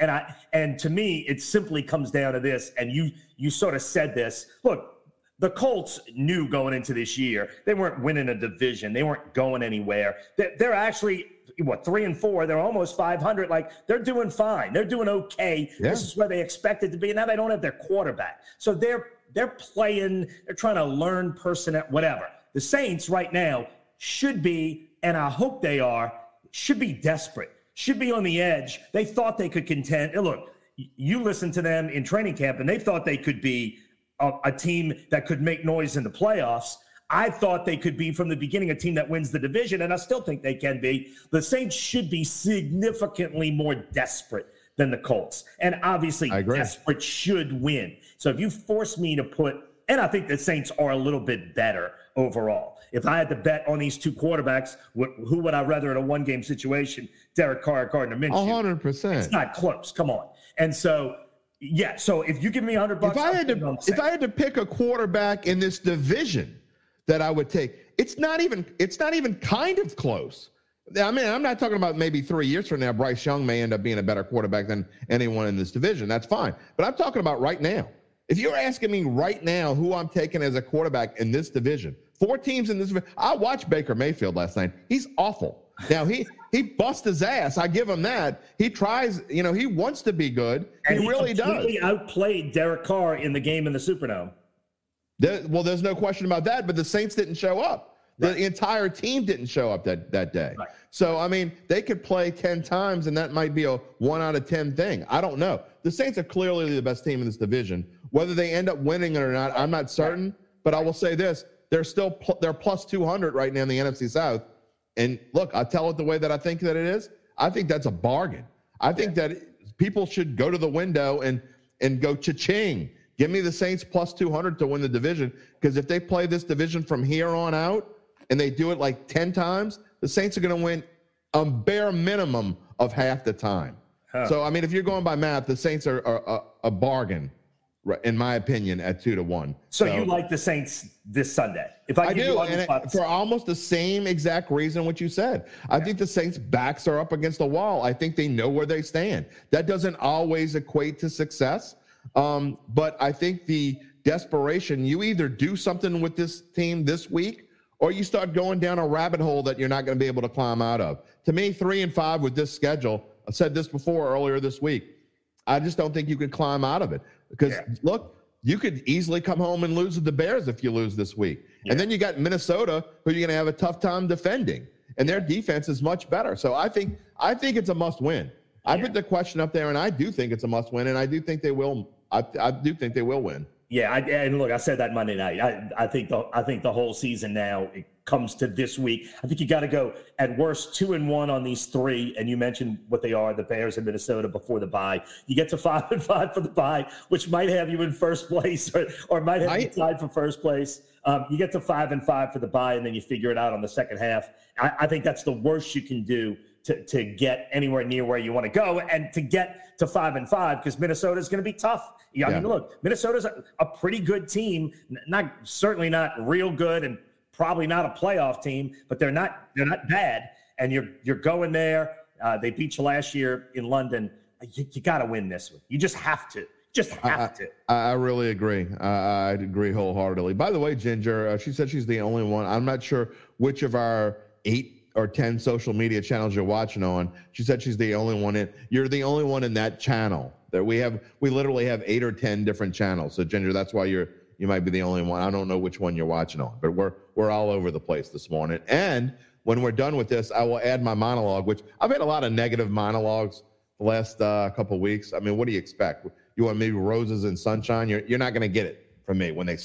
and to me, it simply comes down to this. And you sort of said this. Look, the Colts knew going into this year they weren't winning a division. They weren't going anywhere. They're actually 3-4, they're almost 500. Like, they're doing fine. They're doing okay. Yeah. This is where they expected to be. Now they don't have their quarterback, so they're playing, they're trying to learn personnel, whatever. The Saints right now should be, and I hope they are, should be desperate, should be on the edge. They thought they could contend. Look, you listen to them in training camp, and they thought they could be a team that could make noise in the playoffs. I thought they could be, from the beginning, a team that wins the division, and I still think they can be. The Saints should be significantly more desperate than the Colts. And obviously, desperate should win. So if you force me to put, and I think the Saints are a little bit better overall. If I had to bet on these two quarterbacks, who would I rather in a one-game situation? Derek Carr or Gardner Minshew? 100%. It's not close. Come on. And so, yeah. So if you give me $100, if I had to pick a quarterback in this division that I would take, it's not even kind of close. I mean, I'm not talking about maybe 3 years from now, Bryce Young may end up being a better quarterback than anyone in this division. That's fine. But I'm talking about right now. If you're asking me right now who I'm taking as a quarterback in this division, 4 teams in this division. I watched Baker Mayfield last night. He's awful. Now, he busts his ass. I give him that. He tries, you know, he wants to be good. And he really does. He outplayed Derek Carr in the game in the Superdome. There's no question about that, but the Saints didn't show up. The entire team didn't show up that day. Right. So, I mean, they could play 10 times, and that might be a 1 out of 10 thing. I don't know. The Saints are clearly the best team in this division. Whether they end up winning it or not, I'm not certain. But I will say this. They're still they're plus 200 right now in the NFC South. And, look, I tell it the way that I think that it is. I think that's a bargain. I think that people should go to the window and go cha-ching. Give me the Saints plus 200 to win the division, because if they play this division from here on out, and they do it like 10 times, the Saints are going to win a bare minimum of half the time. Huh. So, I mean, if you're going by math, the Saints are a bargain, in my opinion, at 2-1. So you like the Saints this Sunday? If I do, for almost the same exact reason what you said. I think the Saints' backs are up against the wall. I think they know where they stand. That doesn't always equate to success, but I think the desperation, you either do something with this team this week, or you start going down a rabbit hole that you're not going to be able to climb out of. To me, 3-5 with this schedule, I said this before earlier this week, I just don't think you could climb out of it. Because, look, you could easily come home and lose to the Bears if you lose this week. Yeah. And then you got Minnesota, who you're going to have a tough time defending. And their defense is much better. So I think it's a must-win. I put the question up there, and I do think it's a must-win, and I do think they will. I do think they will win. Yeah, and look, I said that Monday night. I think the whole season now, it comes to this week. I think you got to go at worst 2-1 on these 3, and you mentioned what they are, the Bears and Minnesota before the bye. You get to 5-5 for the bye, which might have you in first place or might have you tied for first place. You get to 5-5 for the bye, and then you figure it out on the second half. I think that's the worst you can do to get anywhere near where you want to go and to get to 5-5, because Minnesota is going to be tough. I mean, look, Minnesota's a pretty good team, certainly not real good, and probably not a playoff team, but they're not bad. And you're going there. They beat you last year in London. You got to win this one. You just have to. I really agree. I agree wholeheartedly. By the way, Ginger, she said she's the only one. I'm not sure which of our 8 or 10 social media channels you're watching on. She said she's the only one in. You're the only one in that channel. That we literally have 8 or 10 different channels. So Ginger, that's why you might be the only one. I don't know which one you're watching on, but we're all over the place this morning. And when we're done with this, I will add my monologue, which I've had a lot of negative monologues the last couple of weeks. I mean, what do you expect? You want maybe roses and sunshine? You're not going to get it from me when they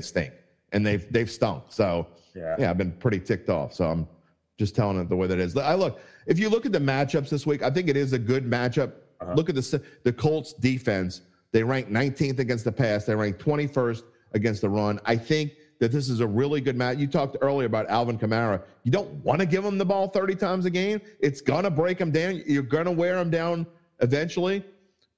stink, and they've stunk. So yeah, I've been pretty ticked off. So I'm just telling it the way that it is. If you look at the matchups this week, I think it is a good matchup. Uh-huh. Look at the Colts defense. They rank 19th against the pass. They rank 21st against the run. I think that this is a really good match. You talked earlier about Alvin Kamara. You don't want to give him the ball 30 times a game. It's going to break him down. You're going to wear him down eventually.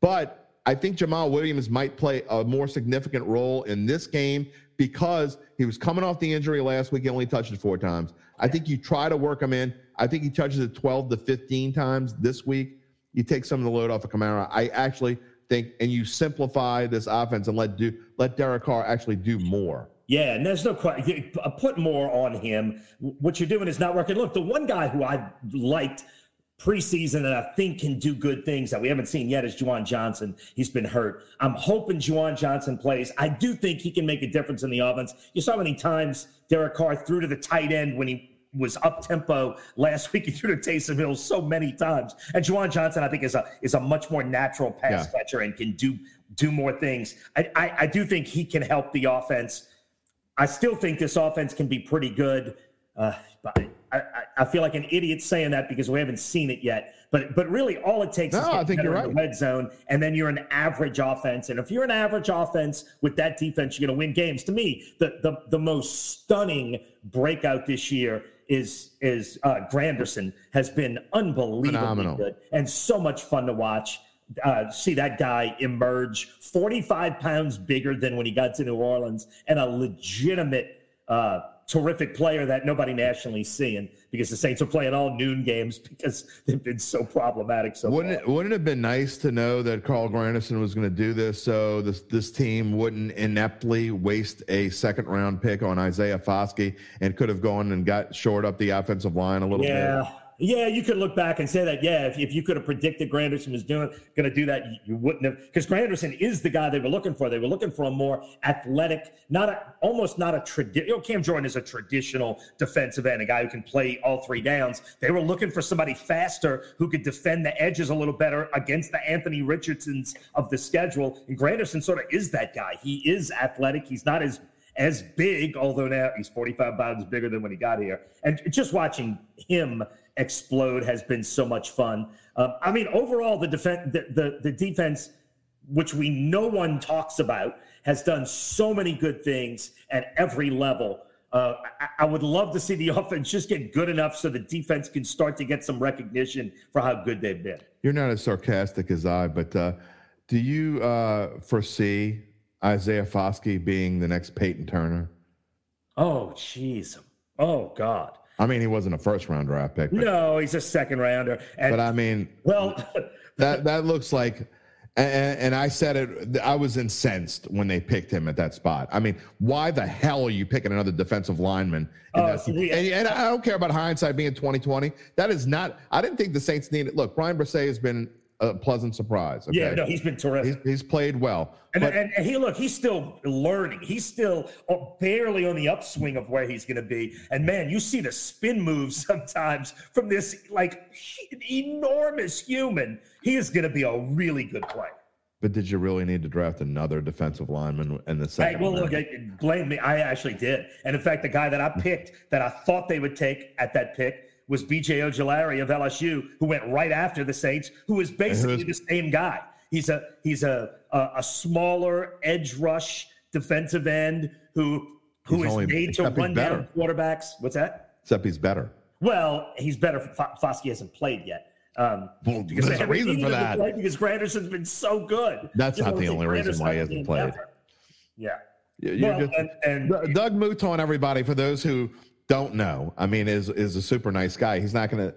But I think Jamal Williams might play a more significant role in this game because he was coming off the injury last week. He only touched it 4 times. I think you try to work him in. I think he touches it 12 to 15 times this week. You take some of the load off of Kamara. I actually think, and you simplify this offense and let Derek Carr actually do more. Yeah, and there's no question. Put more on him. What you're doing is not working. Look, the one guy who I liked preseason that I think can do good things that we haven't seen yet is Juwan Johnson. He's been hurt. I'm hoping Juwan Johnson plays. I do think he can make a difference in the offense. You saw how many times Derek Carr threw to the tight end when he was up-tempo last week. He threw to Taysom Hill so many times. And Juwan Johnson, I think, is a much more natural pass catcher and can do more things. I do think he can help the offense. I still think this offense can be pretty good. But I feel like an idiot saying that because we haven't seen it yet. But really all it takes is getting better in the red zone, and then you're an average offense. And if you're an average offense with that defense, you're going to win games. To me, the most stunning breakout this year is Granderson has been unbelievably phenomenal. Good and so much fun to watch. See that guy emerge 45 pounds bigger than when he got to New Orleans, and a legitimate terrific player that nobody nationally is seeing because the Saints are playing all noon games because they've been so problematic so far. Wouldn't it have been nice to know that Carl Granderson was going to do this so this team wouldn't ineptly waste a second-round pick on Isaiah Foskey and could have gone and got shored up the offensive line a little bit? Yeah, you could look back and say that, if you could have predicted Granderson was going to do that, you wouldn't have. Because Granderson is the guy they were looking for. They were looking for a more athletic, almost not a traditional. Cam Jordan is a traditional defensive end, a guy who can play all three downs. They were looking for somebody faster who could defend the edges a little better against the Anthony Richardsons of the schedule. And Granderson sort of is that guy. He is athletic. He's not as big, although now he's 45 pounds bigger than when he got here. And just watching him explode has been so much fun. Overall, the defense, which we no one talks about, has done so many good things at every level. I would love to see the offense just get good enough so the defense can start to get some recognition for how good they've been. You're not as sarcastic as I, but do you foresee Isaiah Foskey being the next Peyton Turner? Oh, jeez. Oh, God. I mean, he wasn't a first-round draft pick. No, he's a second-rounder. But, I mean, well, that looks like – and I said it – I was incensed when they picked him at that spot. I mean, why the hell are you picking another defensive lineman? And I don't care about hindsight being 2020. That is not – I didn't think the Saints needed – look, Brian Bresee has been – a pleasant surprise. Okay? Yeah, no, he's been terrific. He's played well. And he's still learning. He's still barely on the upswing of where he's going to be. And, man, you see the spin moves sometimes from this, enormous human. He is going to be a really good player. But did you really need to draft another defensive lineman in the second round? Look, blame me. I actually did. And, in fact, the guy that I picked that I thought they would take at that pick was B.J. Ojolari of LSU, who went right after the Saints, who is basically the same guy. He's a smaller edge rush defensive end who is made to run down quarterbacks. What's that? Except he's better. Well, he's better. Foskey hasn't played yet. Because there's a reason for that. Because Granderson's been so good. That's not the only reason why he hasn't played. Ever. Yeah. Doug Mouton, everybody, for those who don't know, I mean, is a super nice guy. He's not gonna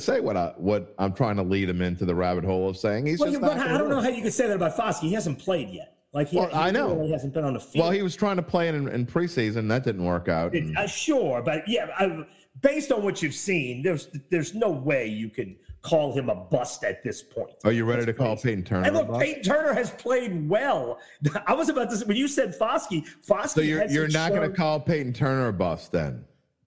say what I'm trying to lead him into the rabbit hole of saying. He's just not. I don't know how you can say that about Foskey. He hasn't played yet. Like he hasn't been on the field. Well, he was trying to play it in preseason. That didn't work out. Sure, but yeah, based on what you've seen, there's no way you can call him a bust at this point. Are you ready to call Peyton Turner? And look, Peyton Turner has played well. I was about to say, when you said Foskey. So you're not going to call Peyton Turner a bust then?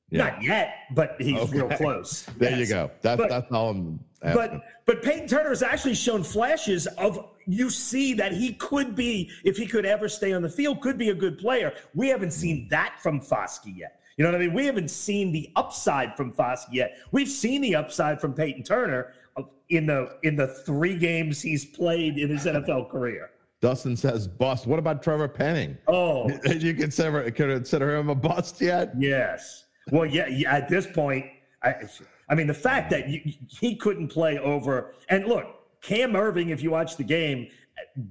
Yeah. Not yet, but he's real close. There you go. That's all I'm asking. But Peyton Turner has actually shown flashes of. You see that he could be, if he could ever stay on the field, could be a good player. We haven't seen that from Foskey yet. You know what I mean? We haven't seen the upside from Foskey yet. We've seen the upside from Peyton Turner in the three games he's played in his NFL career. Dustin says bust. What about Trevor Penning? Oh. Did you consider him a bust yet? Yes. Well, yeah at this point, I mean, the fact that he couldn't play over – and look, Cam Irving, if you watch the game,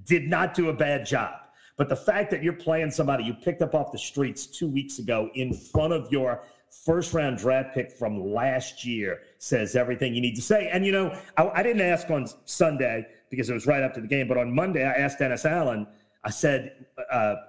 did not do a bad job. But the fact that you're playing somebody you picked up off the streets 2 weeks ago in front of your first-round draft pick from last year says everything you need to say. And, you know, I didn't ask on Sunday because it was right after the game, but on Monday I asked Dennis Allen. I said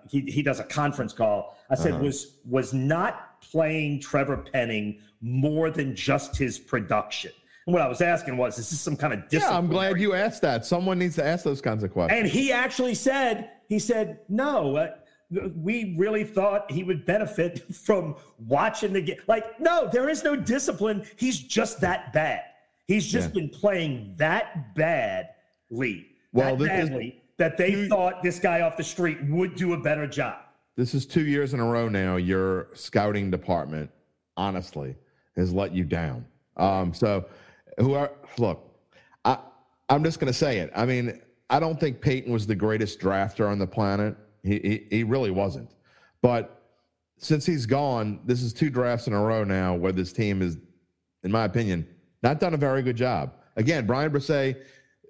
he does a conference call. I said, was not playing Trevor Penning more than just his production? What I was asking was, is this some kind of discipline? Yeah, I'm glad you asked that. Someone needs to ask those kinds of questions. And he actually said, no, we really thought he would benefit from watching the game. Like, no, there is no discipline. He's just that bad. He's just been playing that badly. Well, that they thought this guy off the street would do a better job. This is 2 years in a row now. Your scouting department, honestly, has let you down. I'm just going to say it. I mean, I don't think Peyton was the greatest drafter on the planet. He really wasn't. But since he's gone, this is two drafts in a row now where this team is, in my opinion, not done a very good job. Again, Brian Brisset,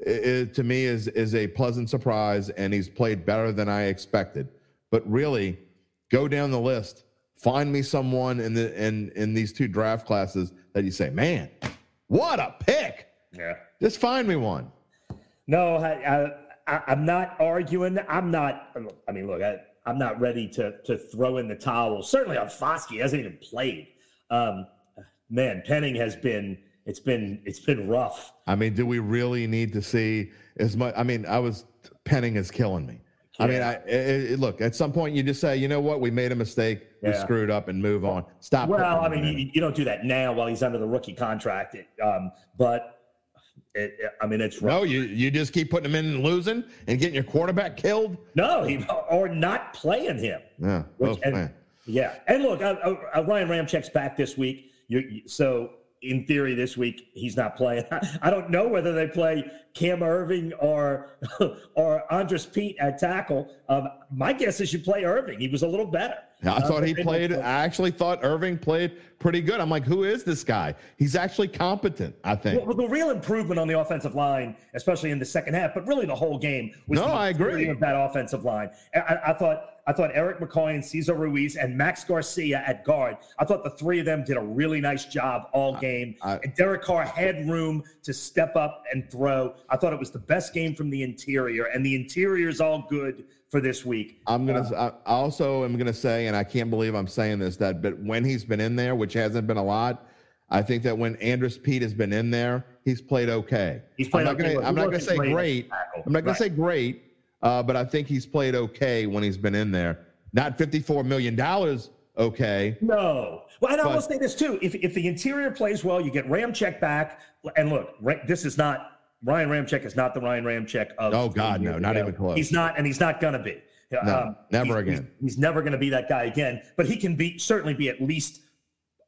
to me, is a pleasant surprise, and he's played better than I expected. But really, go down the list. Find me someone in these two draft classes that you say, man, what a pick. Yeah. Just find me one. No, I'm not arguing. I'm not ready to throw in the towel. Certainly on Foskey, hasn't even played. Man, Penning has been, it's been rough. I mean, do we really need to see as much? I mean, Penning is killing me. Yeah. I mean, look, at some point you just say, you know what, we made a mistake, we screwed up, and move on. Stop. Well, I mean, you don't do that now while he's under the rookie contract. It's rough. No, you just keep putting him in and losing and getting your quarterback killed? No, or not playing him. Yeah, and look, Ryan Ramchek's back this week, so in theory this week he's not playing. I don't know whether they play Cam Irving or Andres Pete at tackle. My guess is you play Irving. He was a little better. I thought he played. I actually thought Irving played pretty good. I'm like, who is this guy? He's actually competent, I think. Well, the real improvement on the offensive line, especially in the second half, but really the whole game, was I agree with that offensive line. I thought Eric McCoy and Cesar Ruiz and Max Garcia at guard, I thought the three of them did a really nice job all game. And Derek Carr had room to step up and throw. I thought it was the best game from the interior, and the interior is all good for this week. I also am going to say, and I can't believe I'm saying this, but when he's been in there, which hasn't been a lot, I think that when Andres Pete has been in there, he's played okay. I'm not going to say great. I'm not going to say great, but I think he's played okay when he's been in there. Not $54 million okay. No. Well, and I will say this too. If the interior plays well, you get Ramchek back. And look, this is not – Ryan Ramchek is not the Ryan Ramchek of. Oh God, no, not even close. He's not, and he's not going to be. No, never again. He's never going to be that guy again. But he can certainly be at least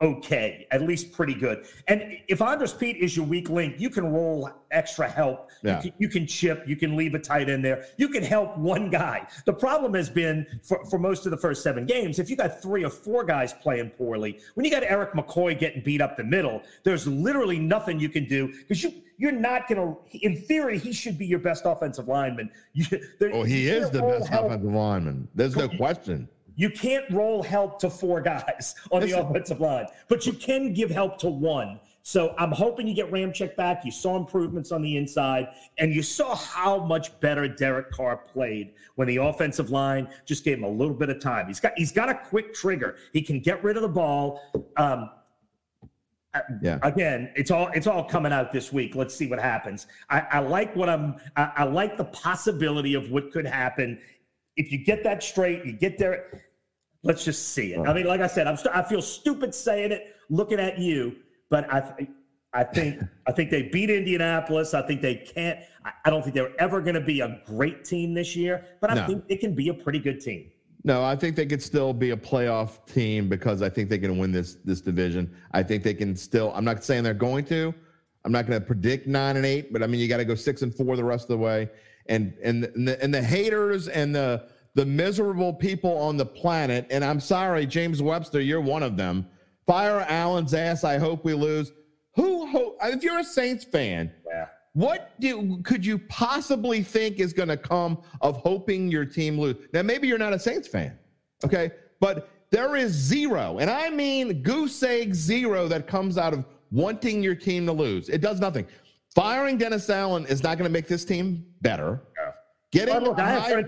okay, at least pretty good. And if Andres Pete is your weak link, you can roll extra help. Yeah. You can chip. You can leave a tight end there. You can help one guy. The problem has been for most of the first seven games, if you got three or four guys playing poorly, when you got Eric McCoy getting beat up the middle, there's literally nothing you can do because you're not going to – in theory, he should be your best offensive lineman. He is the best offensive lineman. There's no question. You can't roll help to four guys on the offensive line, but you can give help to one. So I'm hoping you get Ramczyk back. You saw improvements on the inside, and you saw how much better Derek Carr played when the offensive line just gave him a little bit of time. He's got a quick trigger. He can get rid of the ball. Yeah. Again, it's all coming out this week. Let's see what happens. I like the possibility of what could happen if you get that straight. You get there. Let's just see it. I mean, like I said, I feel stupid saying it, looking at you, but I think they beat Indianapolis. I think they can't. I don't think they're ever going to be a great team this year, but I think they can be a pretty good team. No, I think they could still be a playoff team because I think they can win this division. I think they can still. I'm not saying they're going to. I'm not going to predict 9-8, but I mean you got to go 6-4 the rest of the way. And the haters and the miserable people on the planet. And I'm sorry, James Webster, you're one of them. Fire Allen's ass. I hope we lose. If you're a Saints fan, yeah. Could you possibly think is going to come of hoping your team lose? Now, maybe you're not a Saints fan, okay? But there is zero, and I mean goose egg zero, that comes out of wanting your team to lose. It does nothing. Firing Dennis Allen is not going to make this team better. Yeah. Getting a high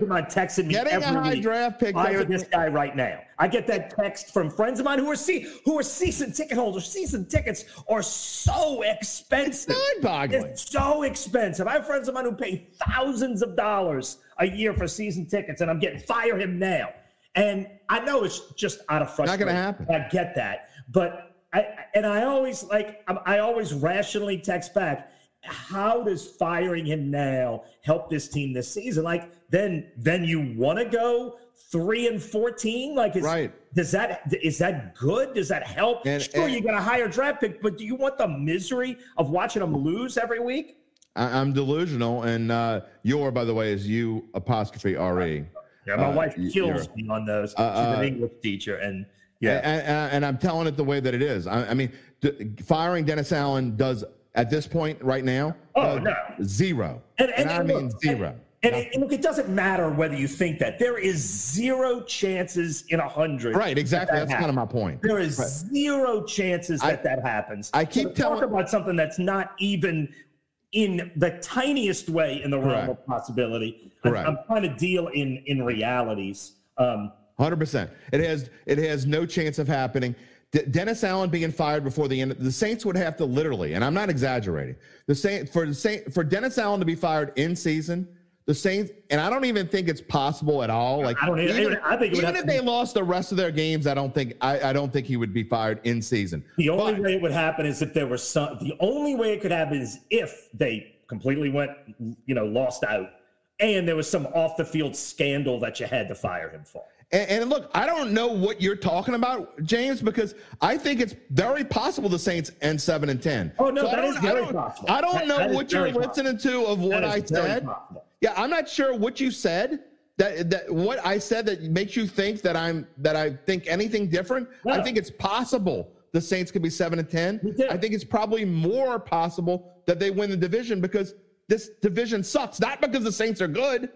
draft pick. Fire this guy right now. I get that text from friends of mine who are season ticket holders. Season tickets are so expensive. It's mind-boggling. It's so expensive. I have friends of mine who pay thousands of dollars a year for season tickets, and I'm getting fire him now. And I know it's just out of frustration. Not going to happen. I get that, but I always rationally text back. How does firing him now help this team this season? Like then you want to go 3-14? Like is that good? Does that help? And sure, you got a higher draft pick, but do you want the misery of watching them lose every week? I'm delusional, and your, by the way, is you apostrophe R-E. Yeah, my wife kills me on those. She's an English teacher, and yeah, and I'm telling it the way that it is. I mean, firing Dennis Allen does. At this point, right now, no. Zero. And I mean zero. And look, it doesn't matter whether you think that. There is zero chances in 100. Right, exactly. That's kind of my point. There is zero chances that happens. I keep talking about something that's not even in the tiniest way in the realm of possibility. I'm trying to deal in realities. 100%. It has no chance of happening. Dennis Allen being fired before the end, the Saints would have to literally, and I'm not exaggerating, for Dennis Allen to be fired in season, the Saints, and I don't even think it's possible at all. Like I think even if they lost the rest of their games, I don't think he would be fired in season. The only way it could happen is if they completely went, lost out, and there was some off the field scandal that you had to fire him for. And look, I don't know what you're talking about, James, because I think it's very possible the Saints end 7-10. Oh no, so that is very possible. I don't know what you're listening to of what I said. Yeah, I'm not sure what you said. That what I said that makes you think that I think anything different. No. I think it's possible the Saints could be 7-10. I think it's probably more possible that they win the division because this division sucks. Not because the Saints are good.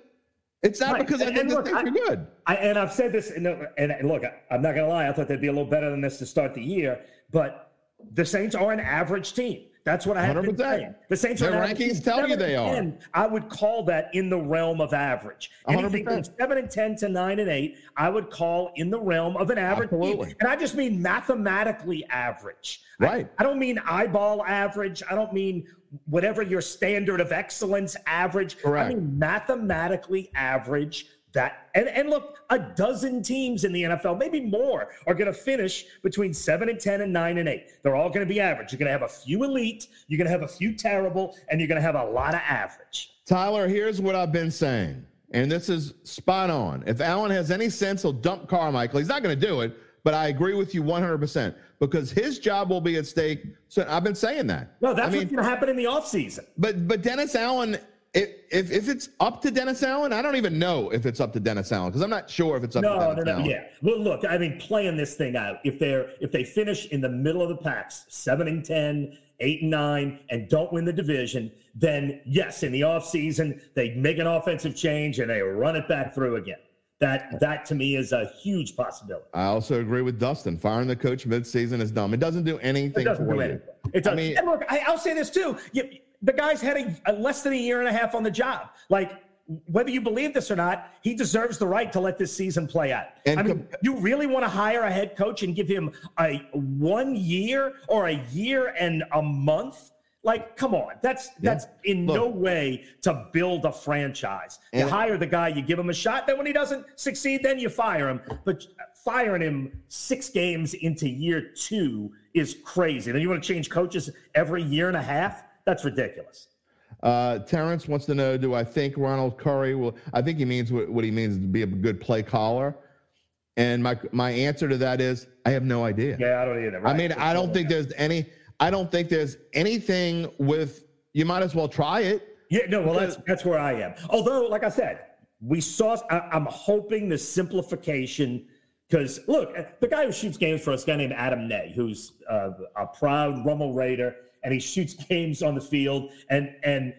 It's not because I think the Saints are good. And I've said this, and look, I'm not going to lie. I thought they'd be a little better than this to start the year, but the Saints are an average team. That's what I have been saying. The Saints are an average team. Their rankings tell you they are. I would call that in the realm of average. 100%. 7-10 to 9-8, I would call in the realm of an average team. And I just mean mathematically average. Right. I don't mean eyeball average. I don't mean whatever your standard of excellence average. Correct. I mean mathematically average. That and look, 12 teams in the NFL, maybe more, are going to finish between 7-10 and 9-8. They're all going to be average. You're going to have a few elite, you're going to have a few terrible, and you're going to have a lot of average. Tyler, here's what I've been saying, and this is spot on. If Allen has any sense, he'll dump Carmichael. He's not going to do it, but I agree with you 100% because his job will be at stake. So I've been saying that. No, that's what's going to happen in the offseason. But Dennis Allen. If it's up to Dennis Allen, I don't even know if it's up to Dennis Allen because I'm not sure if it's up to Dennis Allen. Yeah. Well, look, I mean, playing this thing out, if they finish in the middle of the packs, 7-10, 8-9, and don't win the division, then yes, in the offseason, they make an offensive change and they run it back through again. That to me is a huge possibility. I also agree with Dustin. Firing the coach midseason is dumb. It doesn't do anything for you. It doesn't. I mean, and look, I'll say this too. The guy's had a less than a year and a half on the job. Like, whether you believe this or not, he deserves the right to let this season play out. And I mean, you really want to hire a head coach and give him a 1 year or a year and a month? Like, come on. That's in no way to build a franchise. You hire the guy, you give him a shot. Then when he doesn't succeed, then you fire him. But firing him 6 games into year 2 is crazy. Then you want to change coaches every year and a half? That's ridiculous. Terrence wants to know, do I think Ronald Curry will – I think he means what he means to be a good play caller. And my answer to that is I have no idea. Yeah, I don't either. Right? I mean, I don't think there's any – I don't think there's anything with – you might as well try it. Yeah, no, well, that's where I am. Although, like I said, we saw – I'm hoping the simplification – because, look, the guy who shoots games for us, a guy named Adam Ney, who's a proud Rummel Raider, and he shoots games on the field. And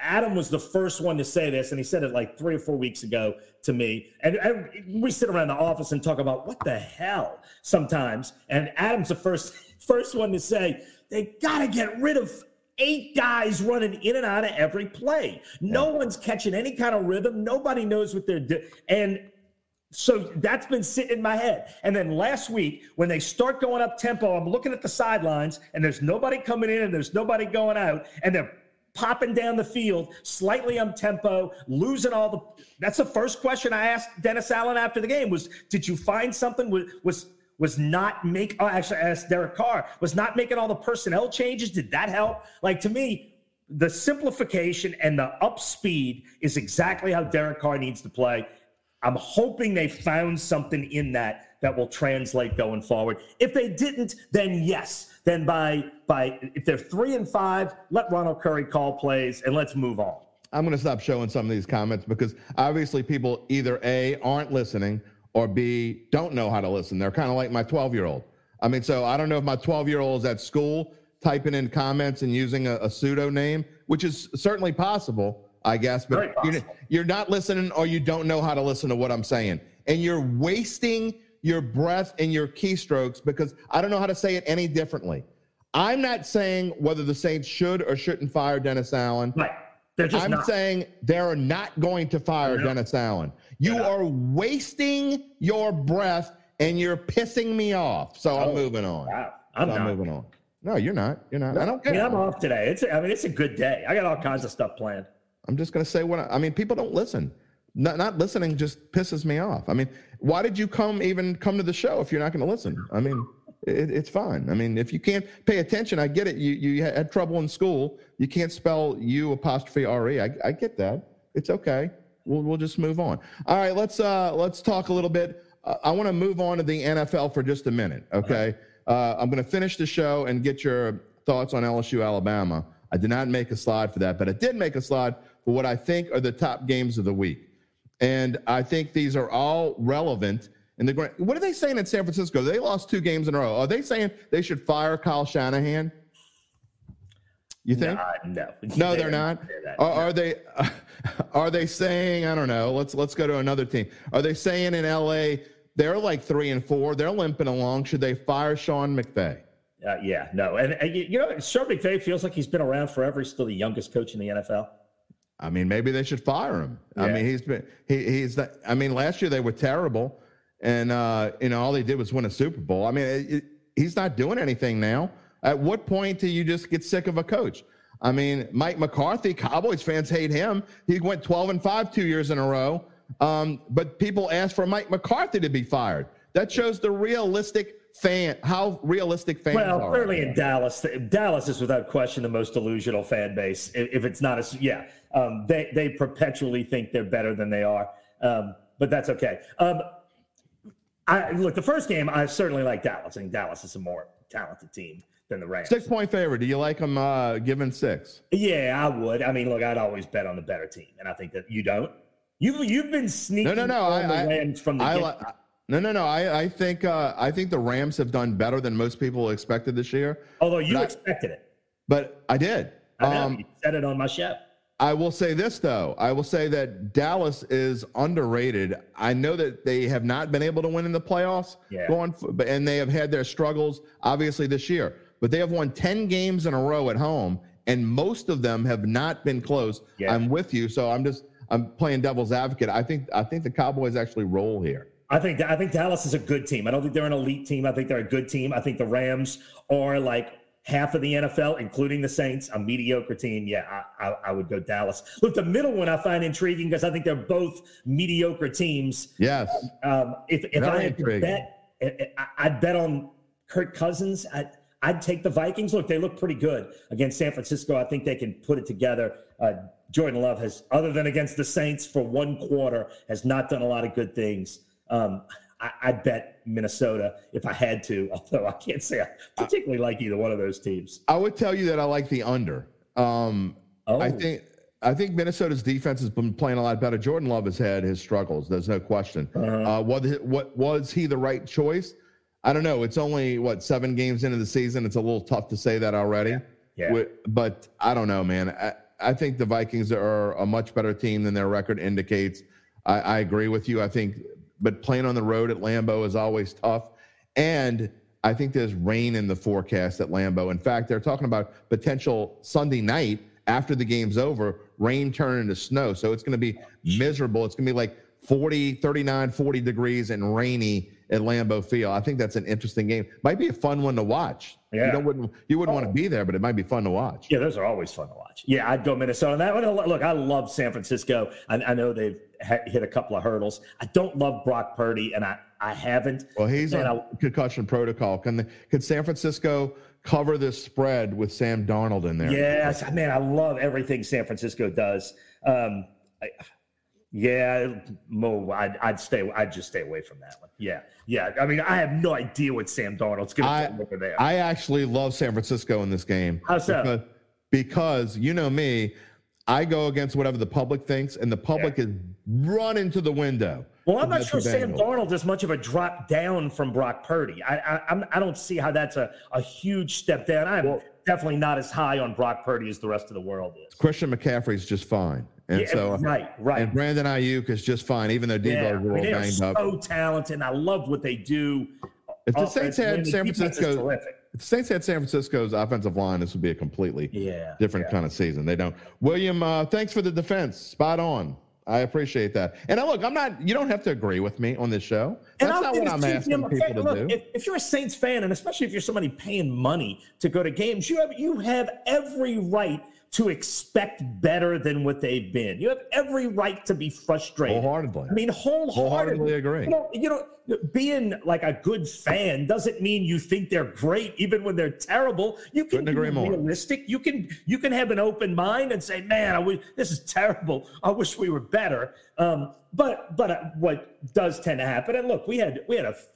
Adam was the first one to say this, and he said it like 3 or 4 weeks ago to me. And we sit around the office and talk about what the hell sometimes. And Adam's the first one to say, they got to get rid of 8 guys running in and out of every play. No one's catching any kind of rhythm. Nobody knows what they're doing. So that's been sitting in my head. And then last week, when they start going up tempo, I'm looking at the sidelines, and there's nobody coming in, and there's nobody going out, and they're popping down the field, slightly up tempo, losing all the. That's the first question I asked Dennis Allen after the game was, did you find something? Actually, I asked Derek Carr, was not making all the personnel changes. Did that help? Like, to me, the simplification and the up speed is exactly how Derek Carr needs to play. I'm hoping they found something in that will translate going forward. If they didn't, then yes. Then by if they're 3-5, let Ronald Curry call plays and let's move on. I'm going to stop showing some of these comments because obviously people either A, aren't listening, or B, don't know how to listen. They're kind of like my 12-year-old. I mean, so I don't know if my 12-year-old is at school typing in comments and using a pseudonym, which is certainly possible, I guess, but you're not listening, or you don't know how to listen to what I'm saying. And you're wasting your breath and your keystrokes because I don't know how to say it any differently. I'm not saying whether the Saints should or shouldn't fire Dennis Allen. Right. I'm saying they're not going to fire Dennis Allen. You are wasting your breath and you're pissing me off. So I'm moving on. Wow. I'm moving on. No, you're not. You're not. No, I don't care. I'm off today. It's a good day. I got all kinds of stuff planned. I'm just going to say people don't listen. Not listening just pisses me off. I mean, why did you come to the show if you're not going to listen? I mean, it's fine. I mean, if you can't pay attention, I get it. You had trouble in school. You can't spell U'-RE. I get that. It's okay. We'll just move on. All right, let's talk a little bit. I want to move on to the NFL for just a minute, okay? I'm going to finish the show and get your thoughts on LSU, Alabama. I did not make a slide for that, but I did make a slide for what I think are the top games of the week. And I think these are all relevant. And what are they saying in San Francisco? They lost 2 games in a row. Are they saying they should fire Kyle Shanahan? You think? No, they're not. Are they saying, I don't know, let's go to another team. Are they saying in LA they're like 3-4, they're limping along, should they fire Sean McVay? And you know, Sean McVay feels like he's been around forever. He's still the youngest coach in the NFL. I mean, maybe they should fire him. Yeah. I mean, last year they were terrible, and all they did was win a Super Bowl. I mean, he's not doing anything now. At what point do you just get sick of a coach? I mean, Mike McCarthy, Cowboys fans hate him. He went 12-5 2 years in a row, but people asked for Mike McCarthy to be fired. That shows the realistic. How realistic fans are. Well, clearly in Dallas is without question the most delusional fan base. If it's not they perpetually think they're better than they are, but that's okay. The first game, I certainly like Dallas. I think Dallas is a more talented team than the Rams. 6-point favorite. Do you like them given 6? Yeah, I would. I mean, look, I'd always bet on the better team, and I think that you don't. You've been sneaking the Rams from the get-go. No. I think the Rams have done better than most people expected this year. Although you expected it. But I did. I know. You said it on my show. I will say this, though. I will say that Dallas is underrated. I know that they have not been able to win in the playoffs, and they have had their struggles, obviously, this year. But they have won 10 games in a row at home, and most of them have not been close. Yeah. I'm with you, so I'm playing devil's advocate. I think the Cowboys actually roll here. I think Dallas is a good team. I don't think they're an elite team. I think they're a good team. I think the Rams are like half of the NFL, including the Saints, a mediocre team. Yeah, I would go Dallas. Look, the middle one I find intriguing because I think they're both mediocre teams. Yes. If I had to bet, I'd bet on Kirk Cousins. I'd take the Vikings. Look, they look pretty good against San Francisco. I think they can put it together. Jordan Love has, other than against the Saints for one quarter, has not done a lot of good things. I'd bet Minnesota if I had to, although I can't say I particularly like either one of those teams. I would tell you that I like the under. I think Minnesota's defense has been playing a lot better. Jordan Love has had his struggles. There's no question. Was he the right choice? I don't know. It's only, 7 games into the season. It's a little tough to say that already. Yeah. But I don't know, man. I think the Vikings are a much better team than their record indicates. I agree with you. I think, but playing on the road at Lambeau is always tough. And I think there's rain in the forecast at Lambeau. In fact, they're talking about potential Sunday night after the game's over, rain turning into snow. So it's going to be miserable. It's going to be like 40 degrees and rainy at Lambeau Field. I think that's an interesting game. Might be a fun one to watch. Yeah. You wouldn't want to be there, but it might be fun to watch. Yeah, those are always fun to watch. Yeah, I'd go Minnesota on that one. Look, I love San Francisco. I know they've hit a couple of hurdles. I don't love Brock Purdy, and I haven't. Well, he's on concussion protocol. Could San Francisco cover this spread with Sam Darnold in there? Yes, man, I love everything San Francisco does. I'd just stay away from that one. Yeah. I mean, I have no idea what Sam Darnold's going to do over there. I actually love San Francisco in this game. How so? Because you know me, I go against whatever the public thinks, and the public is running to the window. Well, I'm not sure Sam Darnold is much of a drop down from Brock Purdy. I don't see how that's a huge step down. I'm definitely not as high on Brock Purdy as the rest of the world is. Christian McCaffrey's just fine. And right. And Brandon Ayuk is just fine, even though Debo is all banged up. They're so talented, and I love what they do. If the Saints had San Francisco's offensive line, this would be a completely different kind of season. They don't. William, thanks for the defense. Spot on. I appreciate that. And look, you don't have to agree with me on this show. That's not what I'm asking people to do. If you're a Saints fan, and especially if you're somebody paying money to go to games, you have every right to expect better than what they've been. You have every right to be frustrated. Wholeheartedly. I mean, wholeheartedly agree. You know, being like a good fan doesn't mean you think they're great, even when they're terrible. You can be realistic. You can have an open mind and say, man, this is terrible. I wish we were better. But what does tend to happen, and look, we had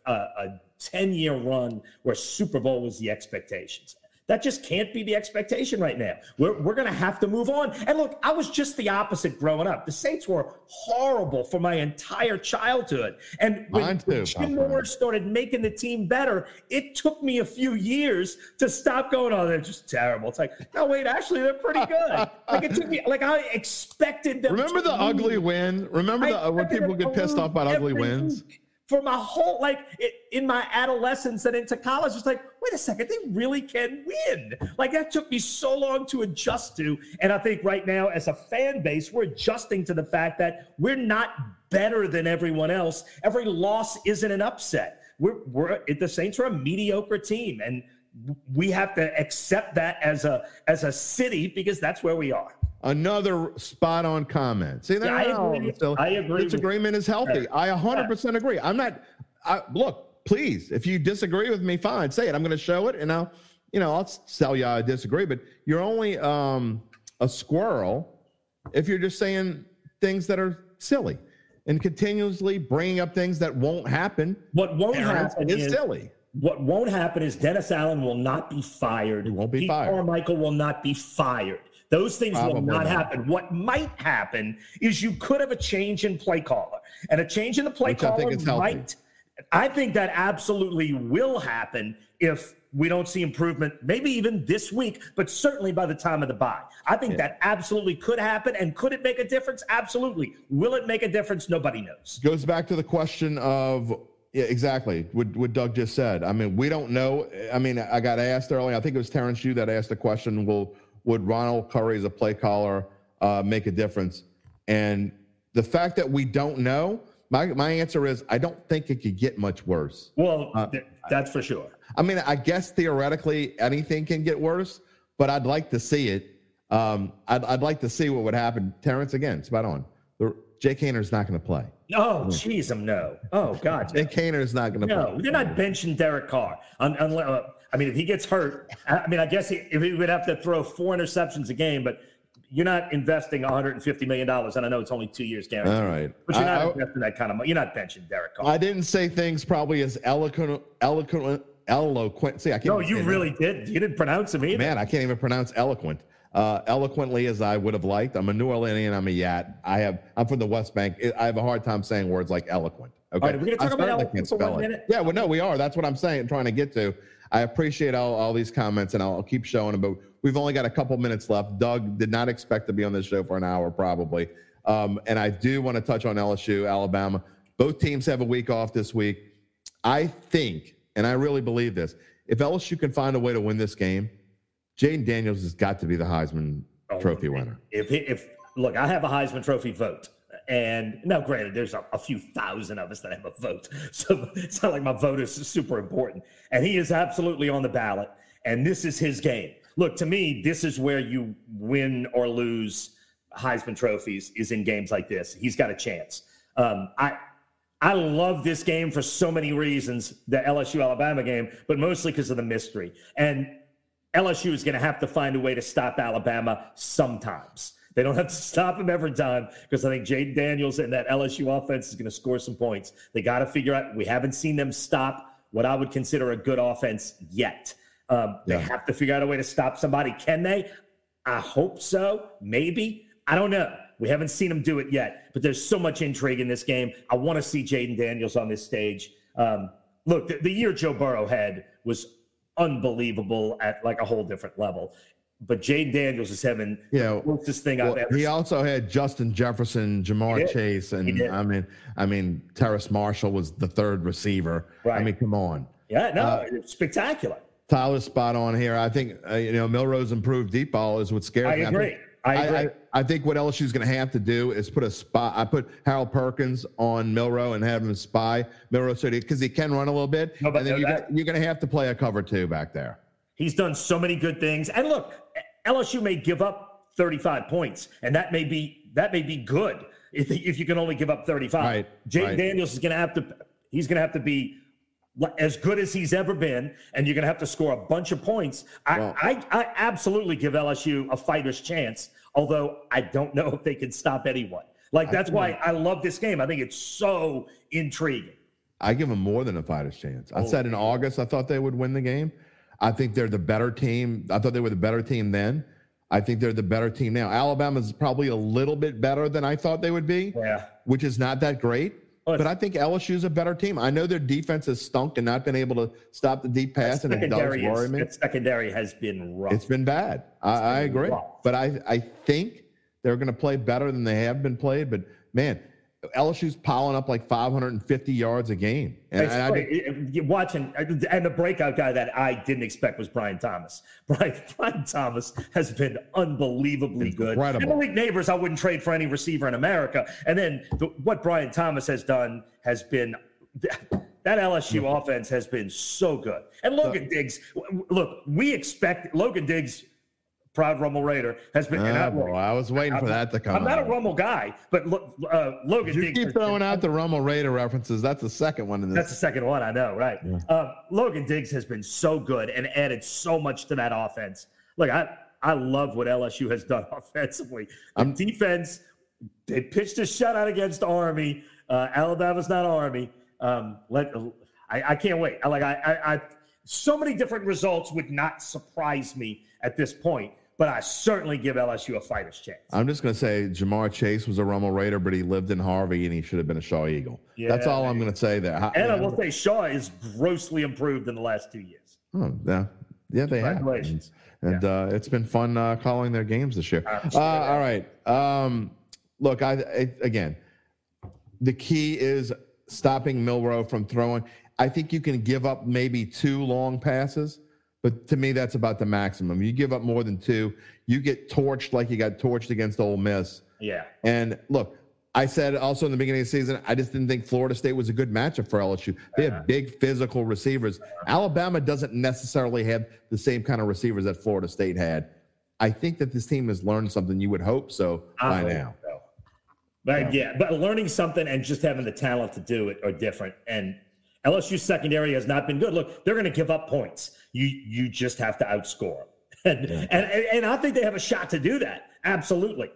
a 10-year run where Super Bowl was the expectations. That just can't be the expectation right now. We're going to have to move on. And look, I was just the opposite growing up. The Saints were horrible for my entire childhood. And when Jim Mora started making the team better, it took me a few years to stop going, they're just terrible. It's like, no, wait, actually, they're pretty good. I expected them. Remember the ugly win? Remember when people get pissed off about ugly wins? For my whole, in my adolescence and into college, it's like, wait a second, they really can win. That took me so long to adjust to. And I think right now, as a fan base, we're adjusting to the fact that we're not better than everyone else. Every loss isn't an upset. The Saints are a mediocre team, and we have to accept that as a city because that's where we are. Another spot-on comment. See, I agree. Disagreement is healthy. I 100% agree. Look, please, if you disagree with me, fine, say it. I'm going to show it, and I'll tell you I disagree. But you're only a squirrel if you're just saying things that are silly and continuously bringing up things that won't happen. What won't happen is silly. What won't happen is Dennis Allen will not be fired. He won't be fired. Pete Carmichael will not be fired. Those things will not happen. What might happen is you could have a change in play caller. And a change in the play caller I think that absolutely will happen if we don't see improvement, maybe even this week, but certainly by the time of the bye. I think that absolutely could happen. And could it make a difference? Absolutely. Will it make a difference? Nobody knows. Goes back to the question of, exactly what Doug just said. I mean, we don't know. I mean, I got asked earlier, I think it was Terrence Yu that asked the question, would Ronald Curry as a play caller make a difference? And the fact that we don't know, my answer is I don't think it could get much worse. Well, that's for sure. I mean, I guess theoretically anything can get worse, but I'd like to see it. I'd like to see what would happen. Terrence, again, spot on. Jay Kaner's not going to play. Oh, jeez, no. Oh, God. Jay Kaner's not going to play. No, you're not benching Derek Carr. I mean, if he gets hurt, I mean, I guess if he would have to throw 4 interceptions a game, but you're not investing $150 million, and I know it's only 2 years guaranteed. All right. But you're not investing that kind of money. You're not benching Derek Carr. I didn't say things probably as eloquent. See, I can't. No, you really did. You didn't pronounce them either. Man, I can't even pronounce eloquent. Eloquently as I would have liked. I'm a New Orleanian. I'm a Yat. I'm from the West Bank. I have a hard time saying words like eloquent. Okay. All right, we're going to talk about eloquent for 1 minute. Yeah, well, no, we are. That's what I'm saying. I'm trying to get to. I appreciate all these comments, and I'll keep showing them, but we've only got a couple minutes left. Doug did not expect to be on this show for an hour, probably. And I do want to touch on LSU, Alabama. Both teams have a week off this week. I think, and I really believe this, if LSU can find a way to win this game, Jaden Daniels has got to be the Heisman Trophy winner. Look, I have a Heisman Trophy vote. And now, granted, there's a few thousand of us that have a vote. So it's not like my vote is super important. And he is absolutely on the ballot. And this is his game. Look, to me, this is where you win or lose Heisman Trophies, is in games like this. He's got a chance. I love this game for so many reasons, the LSU-Alabama game, but mostly because of the mystery. And LSU is going to have to find a way to stop Alabama sometimes. They don't have to stop him every time, because I think Jaden Daniels and that LSU offense is going to score some points. They got to figure out. We haven't seen them stop what I would consider a good offense yet. They have to figure out a way to stop somebody. Can they? I hope so. Maybe. I don't know. We haven't seen them do it yet, but there's so much intrigue in this game. I want to see Jaden Daniels on this stage. Look, the year Joe Burrow had was unbelievable at like a whole different level. But Jaden Daniels is having the closest thing I've ever seen. He also had Justin Jefferson, Jamar Chase, and I mean Terrace Marshall was the third receiver. Right. I mean, come on. Yeah, no, it's spectacular. Tyler's spot on here. I think Milrose's improved deep ball is what scares me. I agree. I think what LSU's going to have to do is put a spy. I put Harold Perkins on Milroe and have him spy Milroe because he can run a little bit. No, and then you're going to have to play a cover two back there. He's done so many good things. And look, LSU may give up 35 points, and that may be good if you can only give up 35. Right, Jaden Daniels is going to have to. He's going to have to be as good as he's ever been, and you're going to have to score a bunch of points. I absolutely give LSU a fighter's chance, although I don't know if they can stop anyone. Like, that's why I love this game. I think it's so intriguing. I give them more than a fighter's chance. I said in August I thought they would win the game. I think they're the better team. I thought they were the better team then. I think they're the better team now. Alabama's probably a little bit better than I thought they would be, which is not that great. But I think LSU's a better team. I know their defense has stunk and not been able to stop the deep pass, and it does worry me. The secondary has been rough. It's been bad. I agree. Rough. But I think they're going to play better than they have been played. But, man, LSU's piling up like 550 yards a game. And the breakout guy that I didn't expect was Brian Thomas. Brian Thomas has been unbelievably good. And Malik Neighbors, I wouldn't trade for any receiver in America. And then what Brian Thomas has done has been that LSU offense has been so good. And Logan Diggs, look, we expect Logan Diggs. Proud Rummel Raider has been. I was waiting for that to come. I'm not a Rummel guy, but look, Logan Diggs. You keep throwing out the Rummel Raider references. That's the second one in this. That's the second one, I know, right? Yeah. Logan Diggs has been so good and added so much to that offense. Look, I love what LSU has done offensively. Defense, they pitched a shutout against Army. Alabama's not Army. I can't wait. So many different results would not surprise me at this point. But I certainly give LSU a fighter's chance. I'm just going to say Jamar Chase was a Rummel Raider, but he lived in Harvey, and he should have been a Shaw Eagle. Yeah, that's all I'm going to say there. And I will say Shaw is grossly improved in the last 2 years. Oh, yeah. Yeah, they have. And it's been fun calling their games this year. All right. Look, again, the key is stopping Milroe from throwing. I think you can give up maybe two long passes, but to me that's about the maximum. You give up more than two, you get torched like you got torched against Ole Miss. Yeah. And look, I said also in the beginning of the season, I just didn't think Florida State was a good matchup for LSU. They have big physical receivers. Alabama doesn't necessarily have the same kind of receivers that Florida State had. I think that this team has learned something. You would hope so by now. So. But but learning something and just having the talent to do it are different. And LSU's secondary has not been good. Look, they're going to give up points. You just have to outscore them. And I think they have a shot to do that. Absolutely.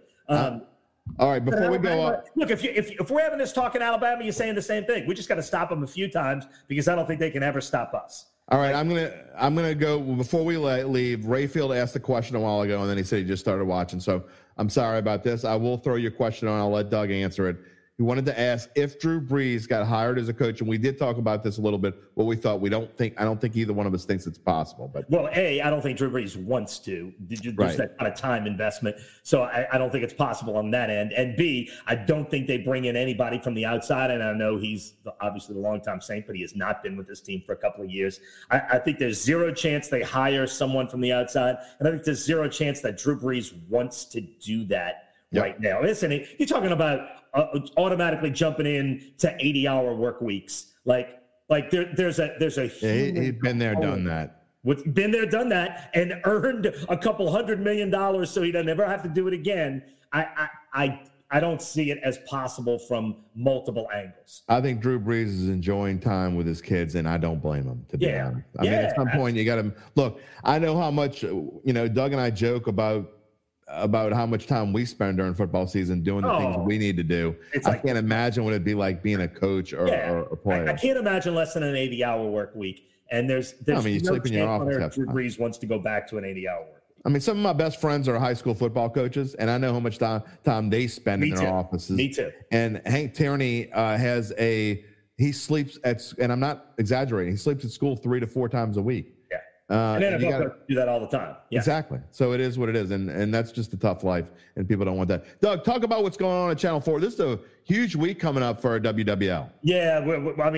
All right, before we go up. Look, if we're having this talk in Alabama, you're saying the same thing. We just got to stop them a few times because I don't think they can ever stop us. All right, I'm gonna go before we leave. Rayfield asked the question a while ago, and then he said he just started watching. So I'm sorry about this. I will throw your question on. I'll let Doug answer it. He wanted to ask if Drew Brees got hired as a coach, and we did talk about this a little bit. What we thought, I don't think either one of us thinks it's possible. But I don't think Drew Brees wants to. There's that kind of time investment, so I don't think it's possible on that end. And B, I don't think they bring in anybody from the outside. And I know he's obviously the longtime Saint, but he has not been with this team for a couple of years. I think there's zero chance they hire someone from the outside, and I think there's zero chance that Drew Brees wants to do that. Yep. Right now. Listen, you're talking about automatically jumping in to 80-hour work weeks. Like there's a he'd been there, done that. Been there, done that, and earned a couple $100 million so he doesn't ever have to do it again. I don't see it as possible from multiple angles. I think Drew Brees is enjoying time with his kids, and I don't blame him, to be honest. I mean, at some point you got to look. I know how much Doug and I joke about how much time we spend during football season doing the things we need to do. I can't imagine what it'd be like being a coach or a player. I can't imagine less than an 80-hour work week. And there's no sleep in your office. Drew Brees wants to go back to an 80-hour work week. I mean, some of my best friends are high school football coaches, and I know how much time they spend in their offices. Me too. And Hank Tierney he sleeps and I'm not exaggerating, he sleeps at school 3 to 4 times a week. And NFL coaches do that all the time. Yeah. Exactly. So it is what it is, and that's just a tough life, and people don't want that. Doug, talk about what's going on at Channel 4. This is a huge week coming up for our WWL. Yeah,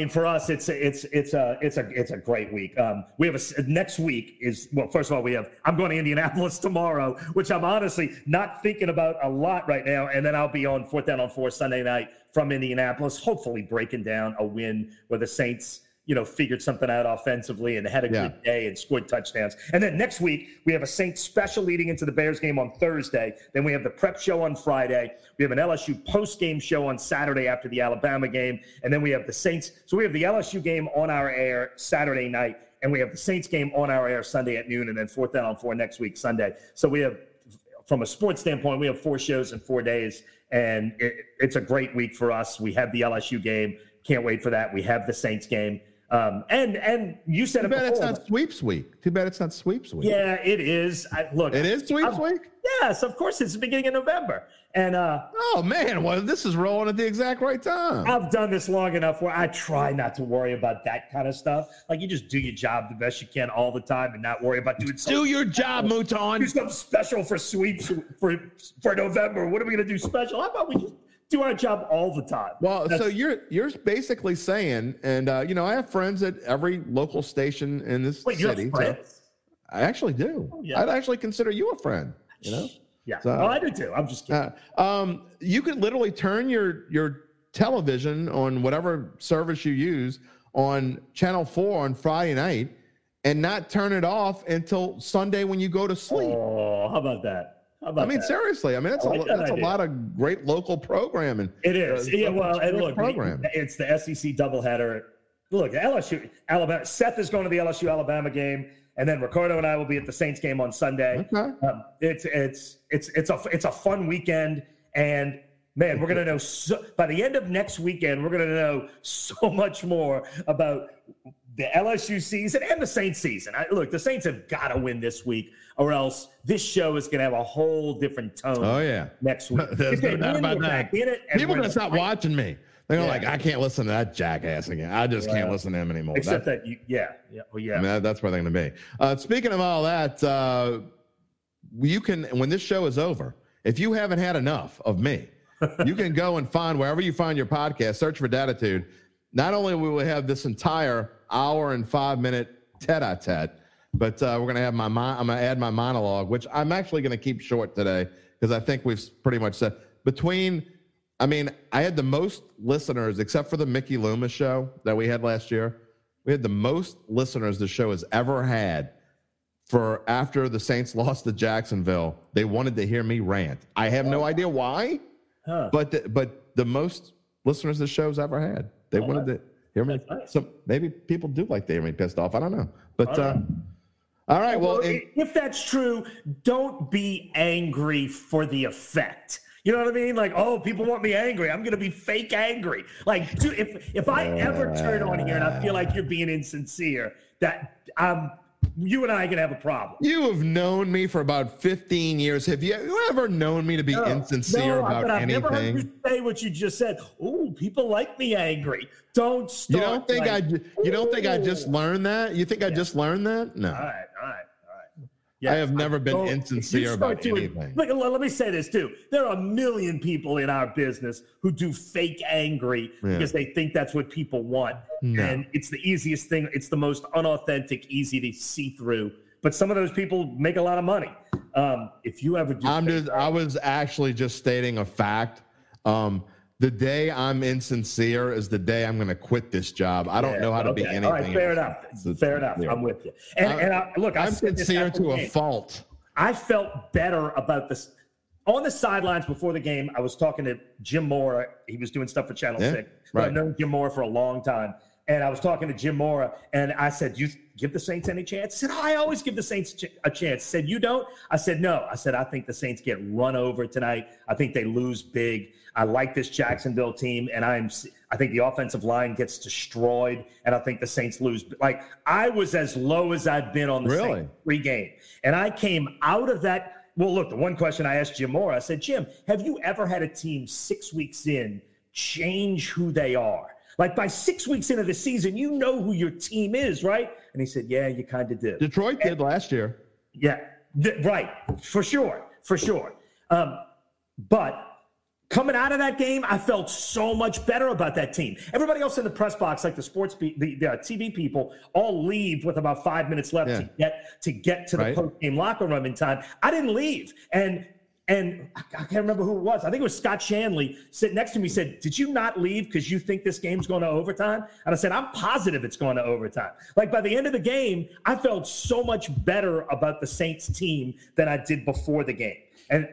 for us, it's a great week. We have next week is first of all, I'm going to Indianapolis tomorrow, which I'm honestly not thinking about a lot right now, and then I'll be on 4th Down on 4 Sunday night from Indianapolis, hopefully breaking down a win where the Saints figured something out offensively and had a good day and scored touchdowns. And then next week, we have a Saints special leading into the Bears game on Thursday. Then we have the prep show on Friday. We have an LSU post-game show on Saturday after the Alabama game. And then we have the Saints. So we have the LSU game on our air Saturday night, and we have the Saints game on our air Sunday at noon, and then 4th Down on 4 next week, Sunday. So we have, from a sports standpoint, we have 4 shows in 4 days, and it's a great week for us. We have the LSU game. Can't wait for that. We have the Saints game. And you said it before. Too bad it's not sweeps week. Yeah, it is. It is sweeps week? Yes, of course. It's the beginning of November. And this is rolling at the exact right time. I've done this long enough where I try not to worry about that kind of stuff. Like, you just do your job the best you can all the time and not worry about doing something. Do your job, Mouton. Do something special for sweeps for November. What are we going to do special? How about we just do our job all the time. Well, so you're basically saying, and I have friends at every local station in this city. So I actually do. Oh, yeah. I'd actually consider you a friend. Yeah. So, I do too. I'm just kidding. You can literally turn your television on whatever service you use on Channel 4 on Friday night, and not turn it off until Sunday when you go to sleep. Oh, how about that? Seriously. That's that's a lot of great local programming. It is. It's the SEC doubleheader. Look, LSU, Alabama. Seth is going to the LSU Alabama game, and then Ricardo and I will be at the Saints game on Sunday. Okay. It's a fun weekend, and man, we're gonna know by the end of next weekend. We're gonna know so much more about the LSU season and the Saints season. The Saints have got to win this week, or else this show is going to have a whole different tone next week. There's no doubt about that. People are going to stop watching me. They're like, I can't listen to that jackass again. I just can't listen to him anymore. Except that, yeah. I mean, that's where they're going to be. Speaking of all that, you can, when this show is over, if you haven't had enough of me, you can go and find wherever you find your podcast, search for Datitude. Not only will we have this entire hour and 5 minute tete-a-tete, but we're going to have I'm going to add my monologue, which I'm actually going to keep short today because I think we've pretty much said I mean, I had the most listeners, except for the Mickey Loomis show that we had last year. We had the most listeners the show has ever had for after the Saints lost to Jacksonville. They wanted to hear me rant. I have no idea why, but the most listeners the show's ever had. They wanted to hear me. Nice. So maybe people do like to hear me pissed off. I don't know. But all right. Well, if that's true, don't be angry for the effect. You know what I mean? Like, oh, people want me angry. I'm going to be fake angry. Like, dude, if I ever turn on here and I feel like you're being insincere, that you and I are going to have a problem. You have known me for about 15 years. Have you ever known me to be insincere about anything? I've never heard you say what you just said. Ooh, people like me angry. Don't stop. You don't think I just learned that? You think I just learned that? No. All right. Yes, I have never been insincere about anything. Let me say this, too. There are a million people in our business who do fake angry because they think that's what people want. No. And it's the easiest thing. It's the most unauthentic, easy to see through. But some of those people make a lot of money. If you ever do I was actually just stating a fact. The day I'm insincere is the day I'm going to quit this job. I don't know how to be anything. All right, fair enough. I'm with you. And I'm sincere to a fault. I felt better about this. On the sidelines before the game, I was talking to Jim Mora. He was doing stuff for Channel 6. Right. I've known Jim Mora for a long time. And I was talking to Jim Mora, and I said, do you give the Saints any chance? He said, I always give the Saints a chance. He said, you don't? I said, no. I said, I think the Saints get run over tonight. I think they lose big. I like this Jacksonville team, and I think the offensive line gets destroyed, and I think the Saints lose. Like, I was as low as I've been on the Saints pre-game. And I came out of that. Well, look, the one question I asked Jim Mora, I said, Jim, have you ever had a team 6 weeks in change who they are? Like, by 6 weeks into the season, you know who your team is, right? And he said, yeah, you kind of did. Detroit did last year. Yeah, right. For sure. But coming out of that game, I felt so much better about that team. Everybody else in the press box, like the TV people, all leave with about 5 minutes left to get to the post-game locker room in time. I didn't leave. And I can't remember who it was. I think it was Scott Shanley sitting next to me said, did you not leave because you think this game's going to overtime? And I said, I'm positive it's going to overtime. Like, by the end of the game, I felt so much better about the Saints team than I did before the game. And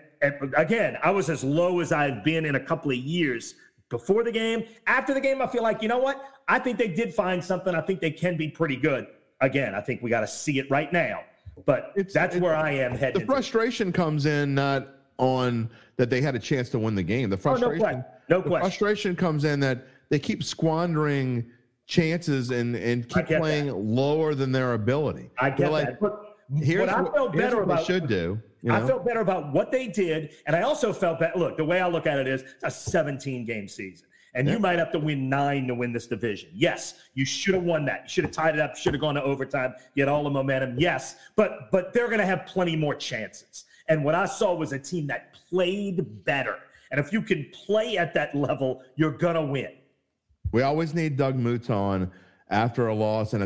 again, I was as low as I've been in a couple of years before the game. After the game, I feel like, you know what? I think they did find something. I think they can be pretty good. Again, I think we got to see it right now. But that's where I am heading. The frustration comes in not on that they had a chance to win the game. The frustration, frustration comes in that they keep squandering chances and keep playing lower than their ability. I get that. But here's what they should do. You know? I felt better about what they did, and I also felt better. Look, the way I look at it is it's a 17-game season, and you might have to win 9 to win this division. Yes, you should have won that. You should have tied it up. Should have gone to overtime. You had all the momentum. Yes, but they're going to have plenty more chances. And what I saw was a team that played better. And if you can play at that level, you're going to win. We always need Doug Mouton after a loss. And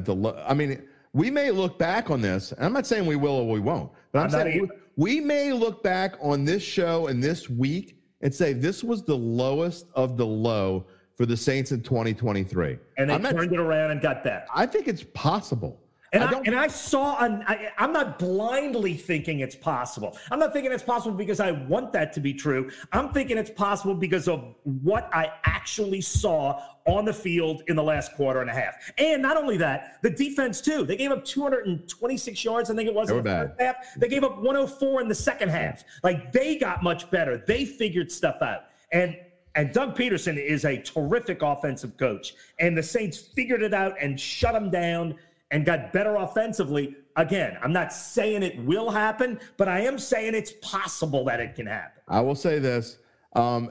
I mean, we may look back on this. And I'm not saying we will or we won't. But I'm saying we may look back on this show and this week and say this was the lowest of the low for the Saints in 2023. And they turned it around and got that. I think it's possible. And I saw I'm not blindly thinking it's possible. I'm not thinking it's possible because I want that to be true. I'm thinking it's possible because of what I actually saw on the field in the last quarter and a half. And not only that, the defense, too. They gave up 226 yards, I think it was, in the first half. They gave up 104 in the second half. Like, they got much better. They figured stuff out. And Doug Peterson is a terrific offensive coach. And the Saints figured it out and shut him down and got better offensively. Again, I'm not saying it will happen, but I am saying it's possible that it can happen. I will say this. And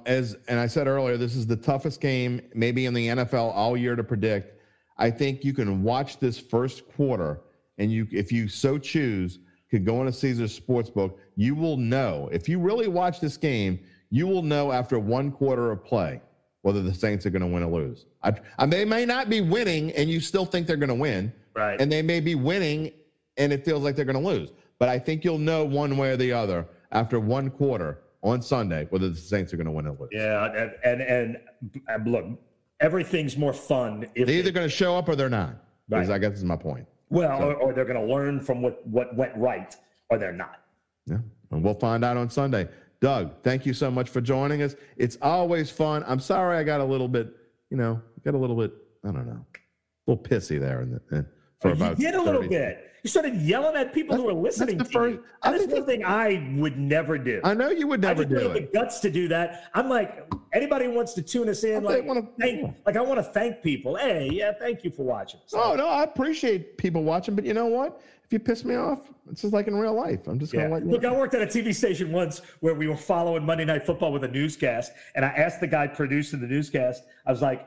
I said earlier, this is the toughest game maybe in the NFL all year to predict. I think you can watch this first quarter, and you, if you so choose, could go into Caesars Sportsbook. You will know. If you really watch this game, you will know after one quarter of play whether the Saints are going to win or lose. They may not be winning, and you still think they're going to win. Right. And they may be winning, and it feels like they're going to lose. But I think you'll know one way or the other after one quarter on Sunday whether the Saints are going to win or lose. Yeah, and look, everything's more fun. If they're either going to show up or they're not. Right. I guess is my point. Well, so. or they're going to learn from what went right, or they're not. Yeah, and we'll find out on Sunday. Doug, thank you so much for joining us. It's always fun. I'm sorry I got a little bit, a little pissy there. You started yelling at people who were listening to you. That's the thing I would never do. I know you would never do it. I didn't have the guts to do that. I'm like, anybody who wants to tune us in, I want to thank people. Hey, yeah, thank you for watching. So. Oh, no, I appreciate people watching, but you know what? If you piss me off, it's just like in real life. I'm just going to let you know. I worked at a TV station once where we were following Monday Night Football with a newscast, and I asked the guy producing the newscast, I was like,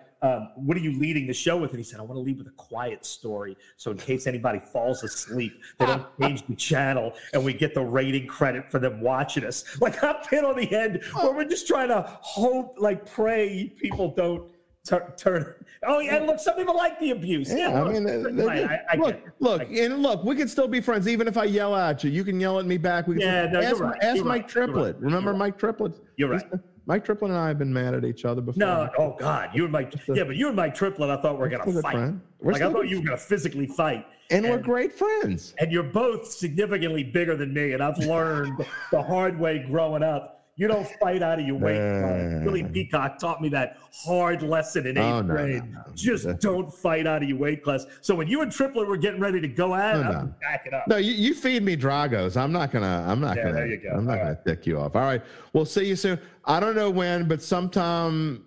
what are you leading the show with? And he said, I want to lead with a quiet story, so in case anybody falls asleep, they don't change the channel and we get the rating credit for them watching us. Like, I'm pin on the end where we're just trying to hope, pray people don't turn. Oh, yeah, and look, some people like the abuse. Yeah, I mean, look, we can still be friends even if I yell at you. You can yell at me back. We can ask Mike Triplett. Remember Mike Triplett? You're right. Mike Triplett and I have been mad at each other before. No, oh God, you and Mike. Yeah, but you and Mike Triplett, I thought we're gonna fight. I thought you were gonna physically fight. And we're great friends. And you're both significantly bigger than me, and I've learned the hard way growing up. You don't fight out of your weight. Billy Peacock taught me that hard lesson in eighth grade. No. Just don't fight out of your weight class. So when you and Triplett were getting ready to go at it, I'm back it up. No, you feed me Dragos. I'm not gonna. There you go. I'm not gonna tick you off. All right, we'll see you soon. I don't know when, but sometime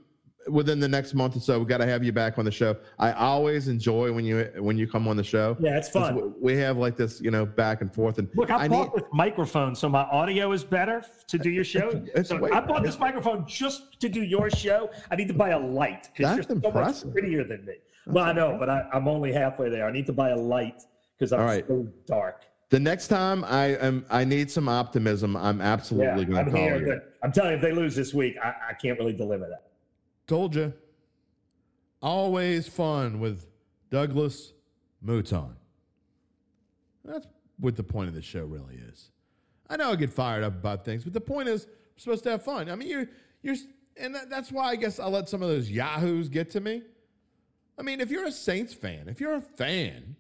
within the next month or so, we got to have you back on the show. I always enjoy when you come on the show. Yeah, it's fun. We have like this, back and forth. And look, I bought this microphone so my audio is better to do your show. I bought this microphone just to do your show. I need to buy a light because you're so much prettier than me. Well, I know, but I'm only halfway there. I need to buy a light because I'm so dark. The next time I need some optimism. I'm absolutely going to call you. I'm telling you, if they lose this week, I can't really deliver that. Told you. Always fun with Douglas Mouton. That's what the point of the show really is. I know I get fired up about things, but the point is we're supposed to have fun. I mean, that's why I guess I let some of those yahoos get to me. I mean, if you're a Saints fan, if you're a fan,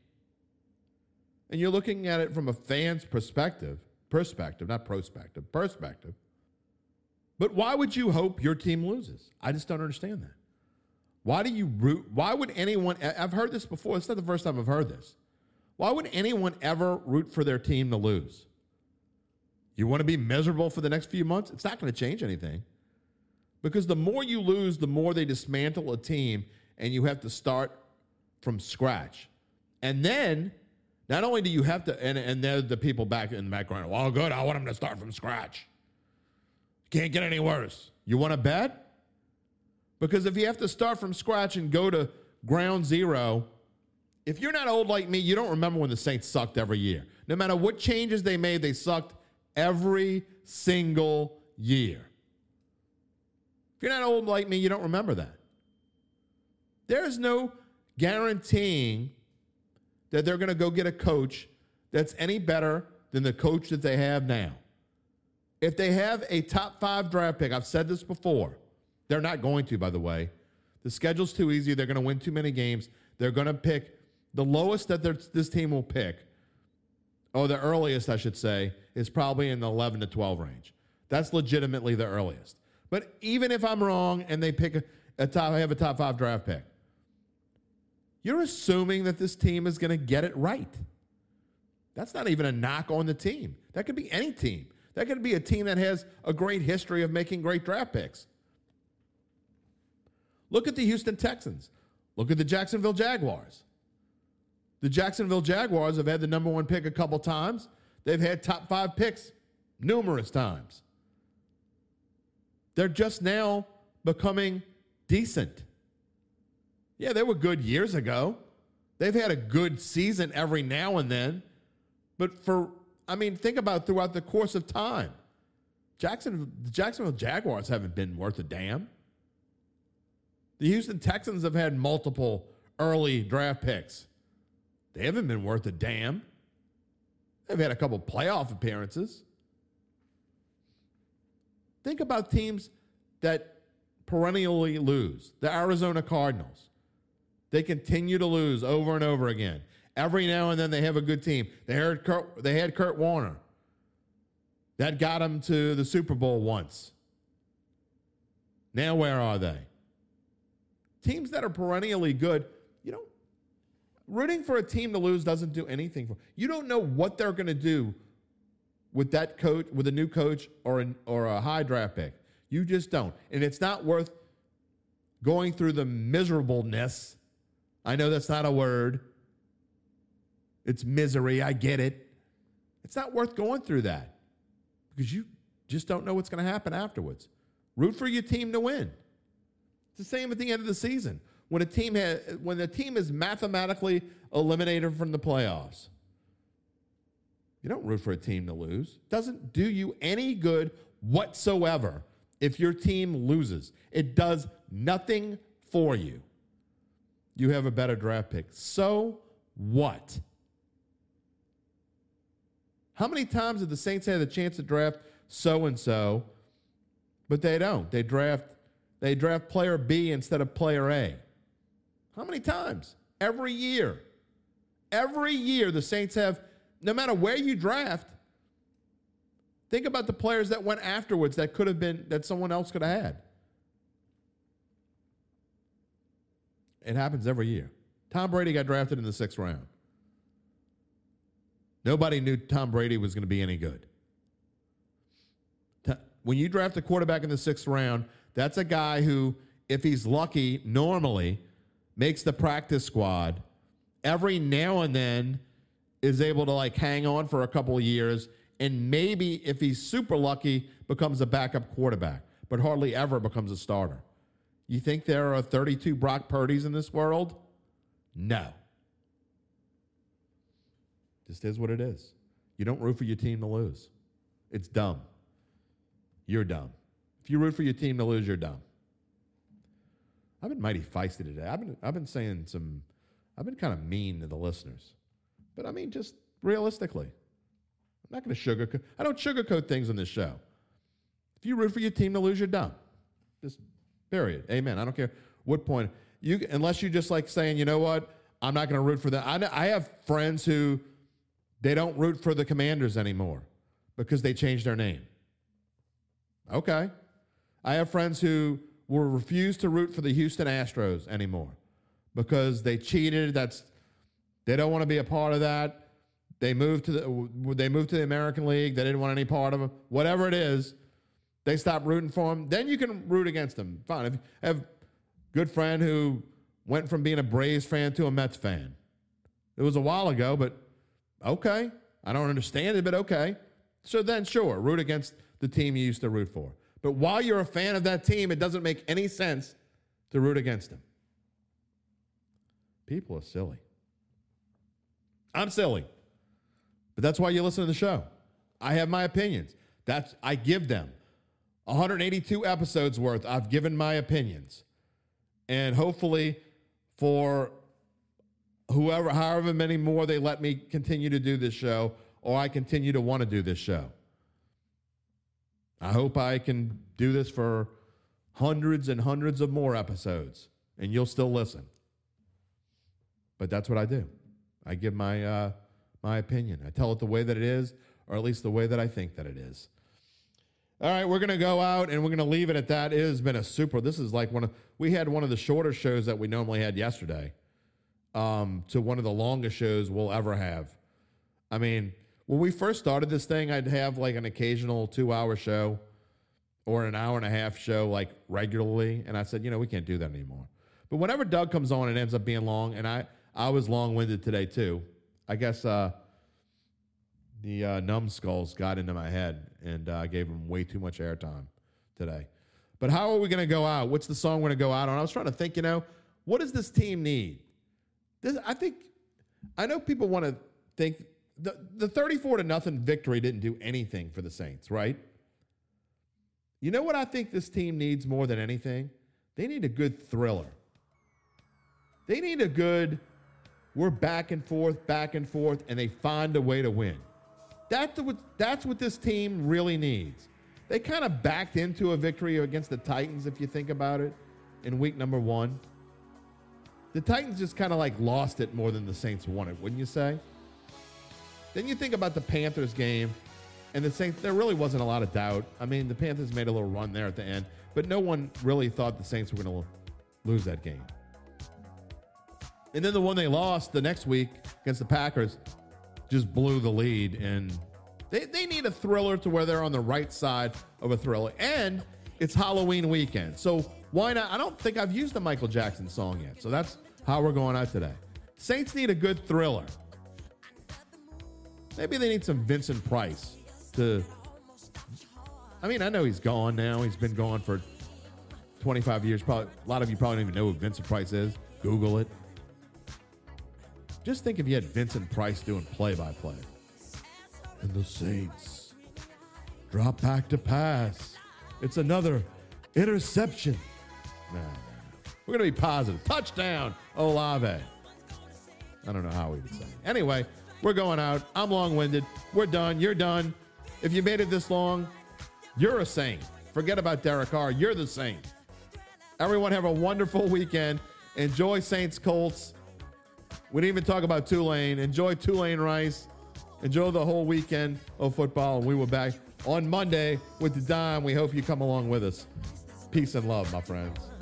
and you're looking at it from a fan's perspective, not prospective, perspective. But why would you hope your team loses? I just don't understand that. Why do you root? Why would anyone? I've heard this before. It's not the first time I've heard this. Why would anyone ever root for their team to lose? You want to be miserable for the next few months? It's not going to change anything. Because the more you lose, the more they dismantle a team, and you have to start from scratch. And then, not only do you have to, and they're the people back in the background, well, good, I want them to start from scratch. Can't get any worse. You want to bet? Because if you have to start from scratch and go to ground zero, if you're not old like me, you don't remember when the Saints sucked every year. No matter what changes they made, they sucked every single year. If you're not old like me, you don't remember that. There's no guaranteeing that they're going to go get a coach that's any better than the coach that they have now. If they have a top 5 draft pick, I've said this before. They're not going to, by the way. The schedule's too easy. They're going to win too many games. They're going to pick the lowest that this team will pick, or the earliest, I should say, is probably in the 11 to 12 range. That's legitimately the earliest. But even if I'm wrong and they pick a top 5 draft pick, you're assuming that this team is going to get it right. That's not even a knock on the team. That could be any team. That could be a team that has a great history of making great draft picks. Look at the Houston Texans. Look at the Jacksonville Jaguars. The Jacksonville Jaguars have had the number 1 pick a couple times. They've had top 5 picks numerous times. They're just now becoming decent. Yeah, they were good years ago. They've had a good season every now and then. But think about throughout the course of time. The Jacksonville Jaguars haven't been worth a damn. The Houston Texans have had multiple early draft picks. They haven't been worth a damn. They've had a couple playoff appearances. Think about teams that perennially lose. The Arizona Cardinals. They continue to lose over and over again. Every now and then they have a good team. They had Kurt Warner. That got them to the Super Bowl once. Now where are they? Teams that are perennially good, rooting for a team to lose doesn't do anything for you. Don't know what they're going to do with that coach, with a new coach or a high draft pick. You just don't. And it's not worth going through the miserableness. I know that's not a word. It's misery. I get it. It's not worth going through that because you just don't know what's going to happen afterwards. Root for your team to win. It's the same at the end of the season. When the team is mathematically eliminated from the playoffs, you don't root for a team to lose. It doesn't do you any good whatsoever if your team loses. It does nothing for you. You have a better draft pick. So what? How many times have the Saints had the chance to draft so-and-so, but they don't? They draft player B instead of player A. How many times? Every year. Every year the Saints have, no matter where you draft, think about the players that went afterwards that could have been, that someone else could have had. It happens every year. Tom Brady got drafted in the 6th round. Nobody knew Tom Brady was going to be any good. When you draft a quarterback in the 6th round, that's a guy who, if he's lucky, normally makes the practice squad, every now and then is able to hang on for a couple of years, and maybe if he's super lucky, becomes a backup quarterback, but hardly ever becomes a starter. You think there are 32 Brock Purdy's in this world? No. Just is what it is. You don't root for your team to lose. It's dumb. You're dumb. If you root for your team to lose, you're dumb. I've been mighty feisty today. I've been saying some, I've been kind of mean to the listeners, but just realistically, I'm not going to sugarcoat. I don't sugarcoat things on this show. If you root for your team to lose, you're dumb. Just period. Amen. I don't care what point unless you just saying, you know what, I'm not going to root for them. I have friends who they don't root for the Commanders anymore because they changed their name. Okay, I have friends who will refuse to root for the Houston Astros anymore because they cheated. They don't want to be a part of that. They moved to the American League. They didn't want any part of them. Whatever it is, they stopped rooting for them. Then you can root against them. Fine. If you have a good friend who went from being a Braves fan to a Mets fan. It was a while ago, but okay. I don't understand it, but okay. So then, sure, root against the team you used to root for. But while you're a fan of that team, it doesn't make any sense to root against them. People are silly. I'm silly. But that's why you listen to the show. I have my opinions. I give them. 182 episodes worth, I've given my opinions. And hopefully for however many more they let me continue to do this show, or I continue to want to do this show. I hope I can do this for hundreds and hundreds of more episodes, and you'll still listen. But that's what I do. I give my opinion. I tell it the way that it is, or at least the way that I think that it is. All right, we're going to go out, and we're going to leave it at that. It has been this is we had one of the shorter shows that we normally had yesterday to one of the longest shows we'll ever have. When we first started this thing, I'd have an occasional 2-hour show or an hour-and-a-half show regularly, and I said, we can't do that anymore. But whenever Doug comes on, it ends up being long, and I was long-winded today too. I guess the numbskulls got into my head, and I gave them way too much airtime today. But how are we going to go out? What's the song we're going to go out on? I was trying to think, you know, what does this team need? I know people want to think the 34-0 victory didn't do anything for the Saints, right? You know what I think this team needs more than anything? They need a good thriller. They need a good, we're back and forth, and they find a way to win. That's what this team really needs. They kind of backed into a victory against the Titans, if you think about it, in week 1. The Titans just kind of like lost it more than the Saints won it, wouldn't you say? Then you think about the Panthers game and the Saints, there really wasn't a lot of doubt. I mean, the Panthers made a little run there at the end, but no one really thought the Saints were going to lose that game. And then the one they lost the next week against the Packers just blew the lead, and they need a thriller to where they're on the right side of a thriller. And it's Halloween weekend, so why not? I don't think I've used the Michael Jackson song yet, so that's how we're going out today. Saints need a good thriller. Maybe they need some Vincent Price to... I mean, I know he's gone now. He's been gone for 25 years. Probably a lot of you probably don't even know who Vincent Price is. Google it. Just think if you had Vincent Price doing play-by-play. And the Saints drop back to pass. It's another interception. Nah. We're going to be positive. Touchdown, Olave. I don't know how we would say it. Anyway, we're going out. I'm long-winded. We're done. You're done. If you made it this long, you're a Saint. Forget about Derek Carr. You're the Saint. Everyone have a wonderful weekend. Enjoy Saints Colts. We didn't even talk about Tulane. Enjoy Tulane Rice. Enjoy the whole weekend of football. We will be back on Monday with the Dime. We hope you come along with us. Peace and love, my friends.